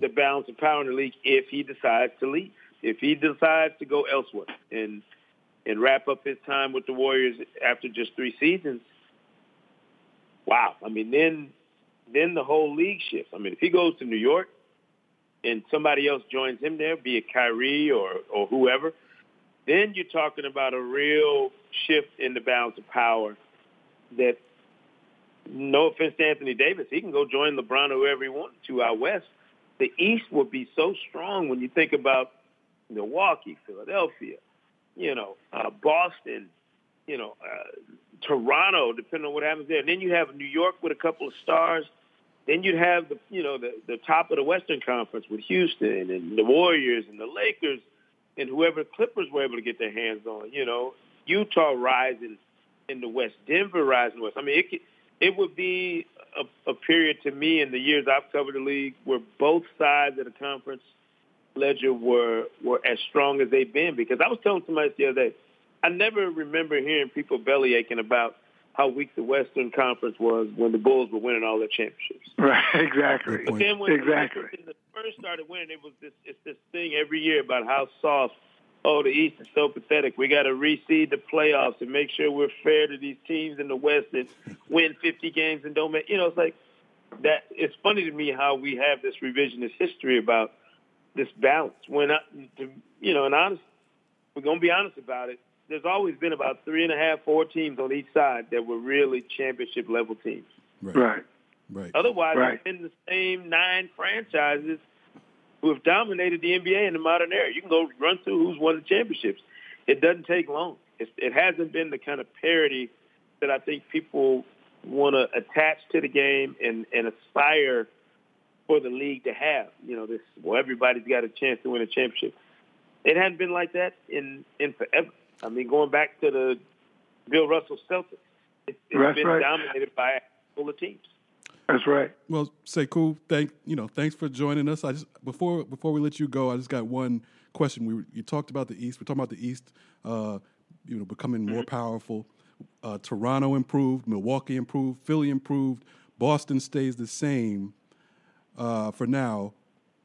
the balance of power in the league if he decides to leave, if he decides to go elsewhere and wrap up his time with the Warriors after just three seasons. Wow. I mean, then the whole league shifts. I mean, if he goes to New York and somebody else joins him there, be it Kyrie or whoever, then you're talking about a real shift in the balance of power that, no offense to Anthony Davis, he can go join LeBron or whoever he wants to out west. The East will be so strong when you think about Milwaukee, Philadelphia, Boston, Toronto, depending on what happens there. And then you have New York with a couple of stars. Then you'd have the top of the Western Conference with Houston and the Warriors and the Lakers and whoever the Clippers were able to get their hands on. Utah rising in the West, Denver rising west. I mean, it would be a period to me in the years I've covered the league where both sides of the conference ledger were as strong as they've been. Because I was telling somebody the other day, I never remember hearing people bellyaching about how weak the Western Conference was when the Bulls were winning all their championships. Right, exactly. But then when the first started winning, it's this thing every year about how soft, the East is so pathetic. We got to reseed the playoffs and make sure we're fair to these teams in the West that win 50 games and don't make. It's like that. It's funny to me how we have this revisionist history about this balance. When we're going to be honest about it. There's always been about 4 teams on each side that were really championship level teams. Right. Otherwise, it's been the same 9 franchises who have dominated the NBA in the modern era. You can go run through who's won the championships. It doesn't take long. It hasn't been the kind of parity that I think people want to attach to the game and aspire for the league to have. You know, this, well, everybody's got a chance to win a championship. It hadn't been like that in forever. I mean, going back to the Bill Russell Celtics, it's been dominated by all the teams. That's right. Well, Sekou, thanks for joining us. I just before we let you go, I just got one question. You talked about the East. We're talking about the East, becoming more powerful. Toronto improved, Milwaukee improved, Philly improved, Boston stays the same for now.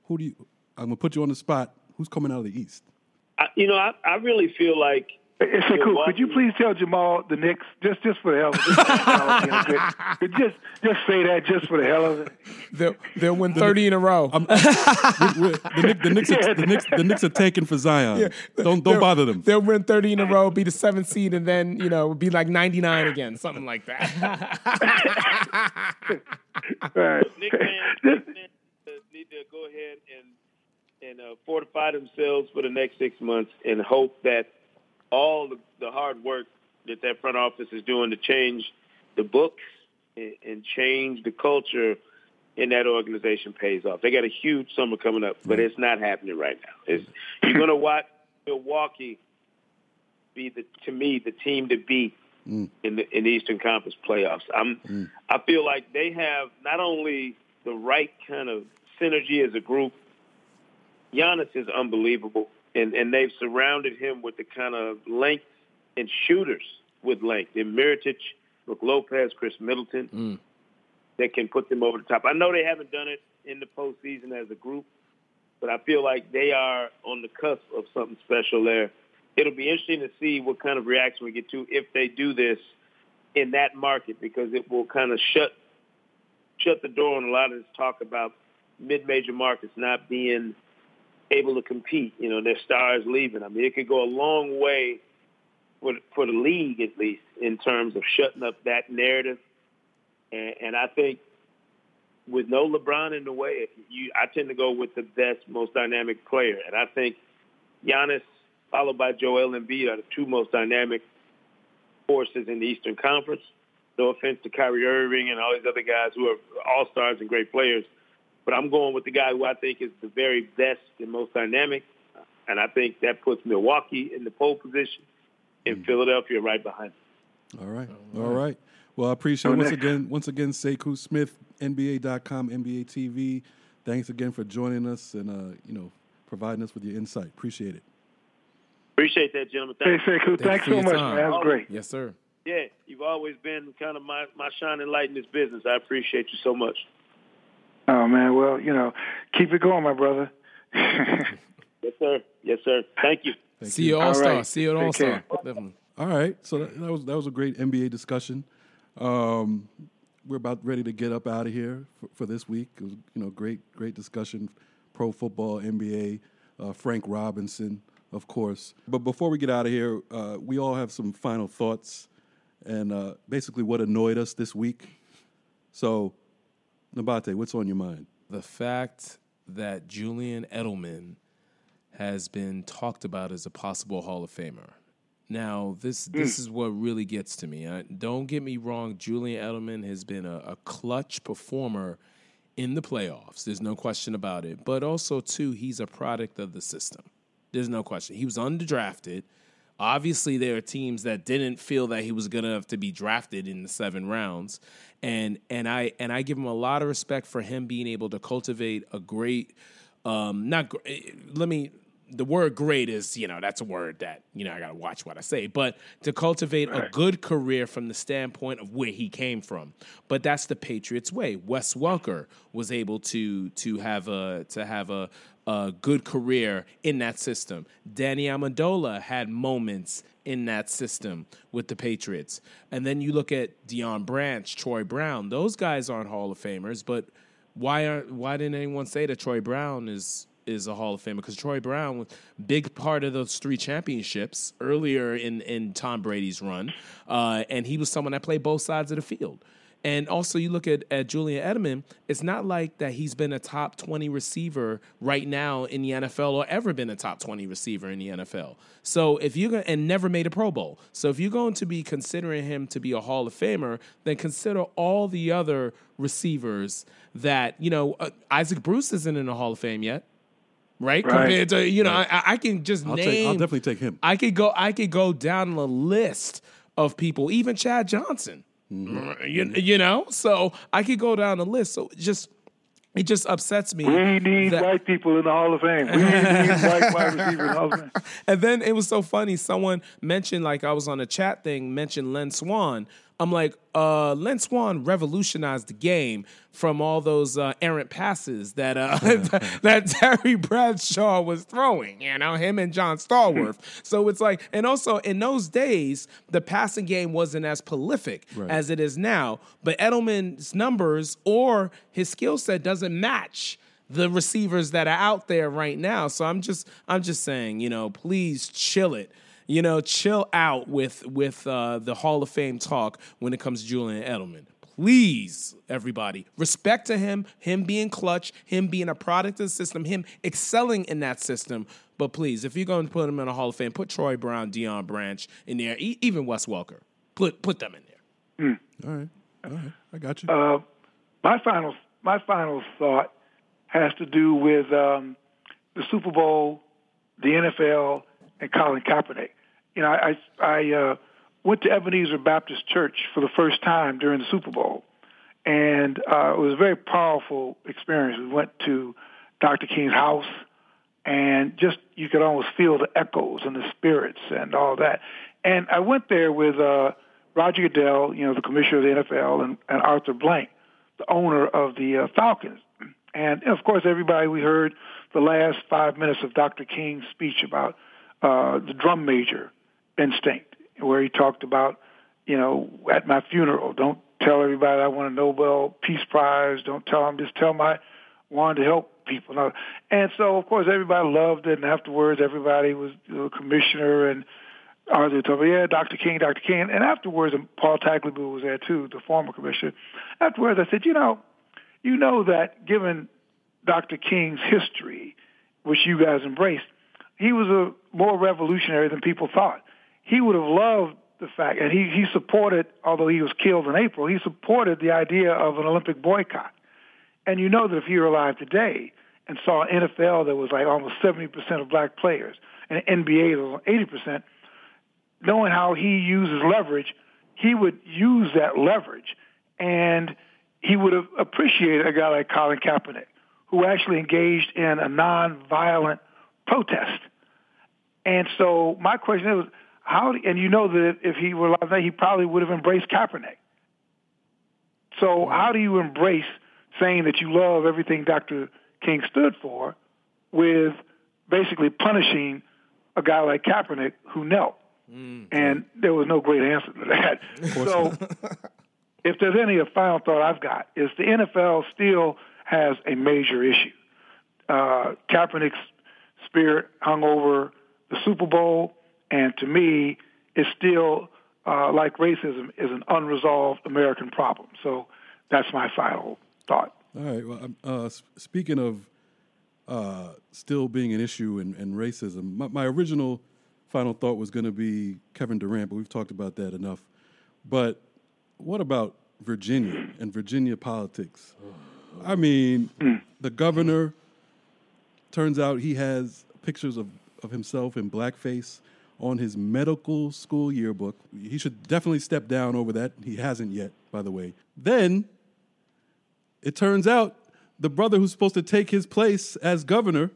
I'm gonna put you on the spot. Who's coming out of the East? I really feel like. Sekou, could you please tell Jamal the Knicks, just for the hell of it? Just say that just for the hell of it. They'll win 30 in a row. The Knicks are taken for Zion. Yeah. Don't bother them. They'll win 30 in a row, be the 7th seed, and then, be like 99 again, something like that. Right. Knicks fans need to go ahead and fortify themselves for the next 6 months and hope that all the hard work that front office is doing to change the books and change the culture in that organization pays off. They got a huge summer coming up, but it's not happening right now. You're going to watch Milwaukee be, the team to beat in the Eastern Conference playoffs. I feel like they have not only the right kind of synergy as a group. Giannis is unbelievable. And they've surrounded him with the kind of length and shooters with length. And Miritich, Brook Lopez, Chris Middleton, that can put them over the top. I know they haven't done it in the postseason as a group, but I feel like they are on the cusp of something special there. It'll be interesting to see what kind of reaction we get to if they do this in that market, because it will kind of shut the door on a lot of this talk about mid-major markets not being – able to compete, their stars leaving. I mean, it could go a long way for the league, at least, in terms of shutting up that narrative. And I think with no LeBron in the way, I tend to go with the best, most dynamic player. And I think Giannis, followed by Joel Embiid, are the two most dynamic forces in the Eastern Conference. No offense to Kyrie Irving and all these other guys who are all-stars and great players. But I'm going with the guy who I think is the very best and most dynamic, and I think that puts Milwaukee in the pole position and Philadelphia right behind him. All right. Well, I appreciate once again, Sekou Smith, NBA.com, NBA TV. Thanks again for joining us and, providing us with your insight. Appreciate it. Appreciate that, gentlemen. Hey, Sekou, thanks so much. That was great. Yes, sir. Yeah, you've always been kind of my shining light in this business. I appreciate you so much. Oh, man, well, keep it going, my brother. Yes, sir. Thank you. See you All-Star. Right. See you at All-Star. Definitely. All right. So that was a great NBA discussion. We're about ready to get up out of here for this week. It was, great discussion. Pro football, NBA, Frank Robinson, of course. But before we get out of here, we all have some final thoughts and basically what annoyed us this week. So... Nabate, what's on your mind? The fact that Julian Edelman has been talked about as a possible Hall of Famer. Now, this is what really gets to me. Don't get me wrong. Julian Edelman has been a clutch performer in the playoffs. There's no question about it. But also, too, he's a product of the system. There's no question. He was undrafted. Obviously, there are teams that didn't feel that he was going to have to be drafted in the 7 rounds. And I give him a lot of respect for him being able to cultivate a great the word great is, that's a word that, I got to watch what I say, but to cultivate a good career from the standpoint of where he came from. But that's the Patriots way. Wes Welker was able to have a good career in that system. Danny Amendola had moments in that system with the Patriots. And then you look at Deion Branch, Troy Brown. Those guys aren't Hall of Famers, but why didn't anyone say that Troy Brown is a Hall of Famer? Because Troy Brown was a big part of those 3 championships earlier in Tom Brady's run, and he was someone that played both sides of the field. And also you look at Julian Edelman, it's not like that he's been a top 20 receiver right now in the NFL or ever been a top 20 receiver in the NFL. So if you're going to, and never made a Pro Bowl. So if you're going to be considering him to be a Hall of Famer, then consider all the other receivers that, you know, Isaac Bruce isn't in the Hall of Fame yet. Right. Compared to, you know, I can just I'll definitely take him. I could go down the list of people, even Chad Johnson. Mm-hmm. You know, so I could go down the list. So it just upsets me. We need white people in the Hall of Fame. We need white receivers in the Hall of Fame. And then it was so funny. Someone mentioned, like I was on a chat thing, mentioned Len Swann. I'm like, Len Swann revolutionized the game from all those errant passes that that Terry Bradshaw was throwing, you know, him and John Stallworth. So it's like, and also in those days, the passing game wasn't as prolific as it is now. But Edelman's numbers or his skill set doesn't match the receivers that are out there right now. So I'm just saying, you know, please chill it. You know, chill out with the Hall of Fame talk when it comes to Julian Edelman. Please, everybody, respect to him being clutch, him being a product of the system, him excelling in that system. But please, if you're going to put him in a Hall of Fame, put Troy Brown, Deion Branch in there, even Wes Welker. Put them in there. Mm. All right, I got you. My final thought has to do with the Super Bowl, the NFL, and Colin Kaepernick. You know, I went to Ebenezer Baptist Church for the first time during the Super Bowl, and it was a very powerful experience. We went to Dr. King's house, and just you could almost feel the echoes and the spirits and all that. And I went there with Roger Goodell, you know, the commissioner of the NFL, and Arthur Blank, the owner of the Falcons. And, of course, everybody, we heard the last 5 minutes of Dr. King's speech about the drum major instinct, where he talked about, you know, at my funeral, don't tell everybody I won a Nobel Peace Prize. Don't tell them. Just tell them I wanted to help people. And so, of course, everybody loved it. And afterwards, everybody was the commissioner and Arthur told me, yeah, Dr. King. And afterwards, and Paul Tagliabue was there too, the former commissioner. Afterwards, I said, you know that given Dr. King's history, which you guys embraced, he was more revolutionary than people thought. He would have loved the fact, and he supported, although he was killed in April, he supported the idea of an Olympic boycott. And you know that if he were alive today and saw an NFL that was like almost 70% of black players, and an NBA that was 80%, knowing how he uses leverage, he would use that leverage. And he would have appreciated a guy like Colin Kaepernick, who actually engaged in a nonviolent protest. And so my question is, and you know that if he were alive today, he probably would have embraced Kaepernick. So how do you embrace saying that you love everything Dr. King stood for with basically punishing a guy like Kaepernick who knelt? Mm. And there was no great answer to that. So if there's any final thought I've got is the NFL still has a major issue. Kaepernick's spirit hung over the Super Bowl, and to me, it's still, like racism, is an unresolved American problem. So that's my final thought. All right. Well, speaking of still being an issue and racism, my original final thought was going to be Kevin Durant, but we've talked about that enough. But what about Virginia and Virginia politics? I mean, the governor, turns out he has pictures of himself in blackface on his medical school yearbook. He should definitely step down over that. He hasn't yet, by the way. Then it turns out the brother who's supposed to take his place as governor,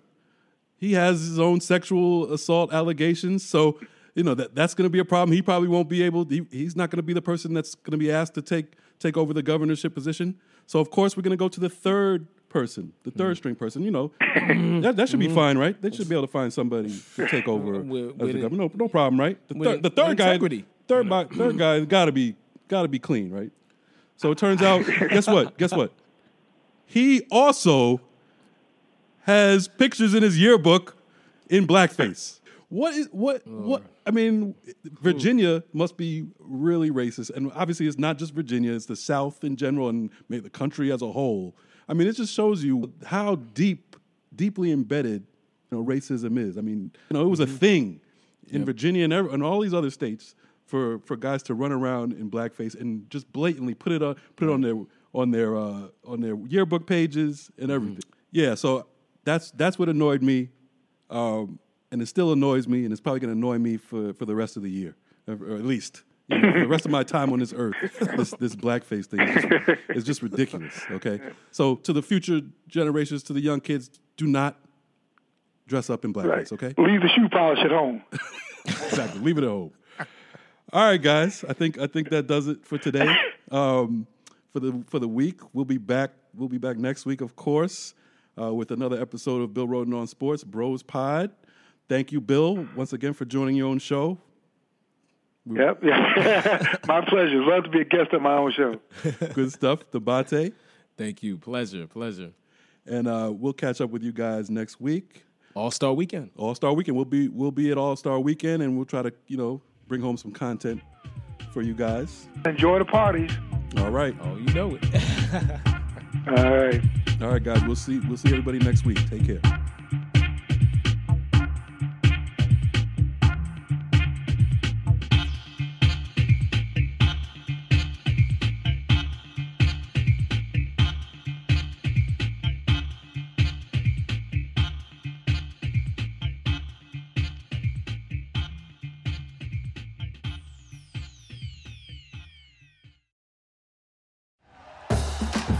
he has his own sexual assault allegations. So, you know, that's going to be a problem. He probably won't be able to, he's not going to be the person that's going to be asked to take over the governorship position. So, of course, we're going to go to the third string person, you know, that should be fine, right? They should be able to find somebody to take over as the governor. No problem, right? The third guy got to be clean, right? So it turns out, guess what? He also has pictures in his yearbook in blackface. What? I mean, Virginia must be really racist, and obviously it's not just Virginia; it's the South in general and the country as a whole. I mean, it just shows you how deeply embedded racism is. I mean, it was a thing in Virginia and all these other states for guys to run around in blackface and just blatantly put it on their yearbook pages and everything. Yeah, so that's what annoyed me. And it still annoys me, and it's probably going to annoy me for the rest of the year, or at least the rest of my time on this earth. This blackface thing is just ridiculous, okay? So to the future generations, to the young kids, do not dress up in blackface, okay? Leave the shoe polish at home. Exactly. Leave it at home. All right, guys. I think that does it for today. For the week, we'll be back next week, of course, with another episode of Bill Rhoden on Sports, Bros Pod. Thank you, Bill, once again for joining your own show. Yep. My pleasure. Love to be a guest on my own show. Good stuff. Nabate. Thank you. Pleasure. And we'll catch up with you guys next week. All-Star Weekend. We'll be at All-Star Weekend, and we'll try to, bring home some content for you guys. Enjoy the parties. All right. Oh, you know it. All right, guys. We'll see everybody next week. Take care.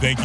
Thank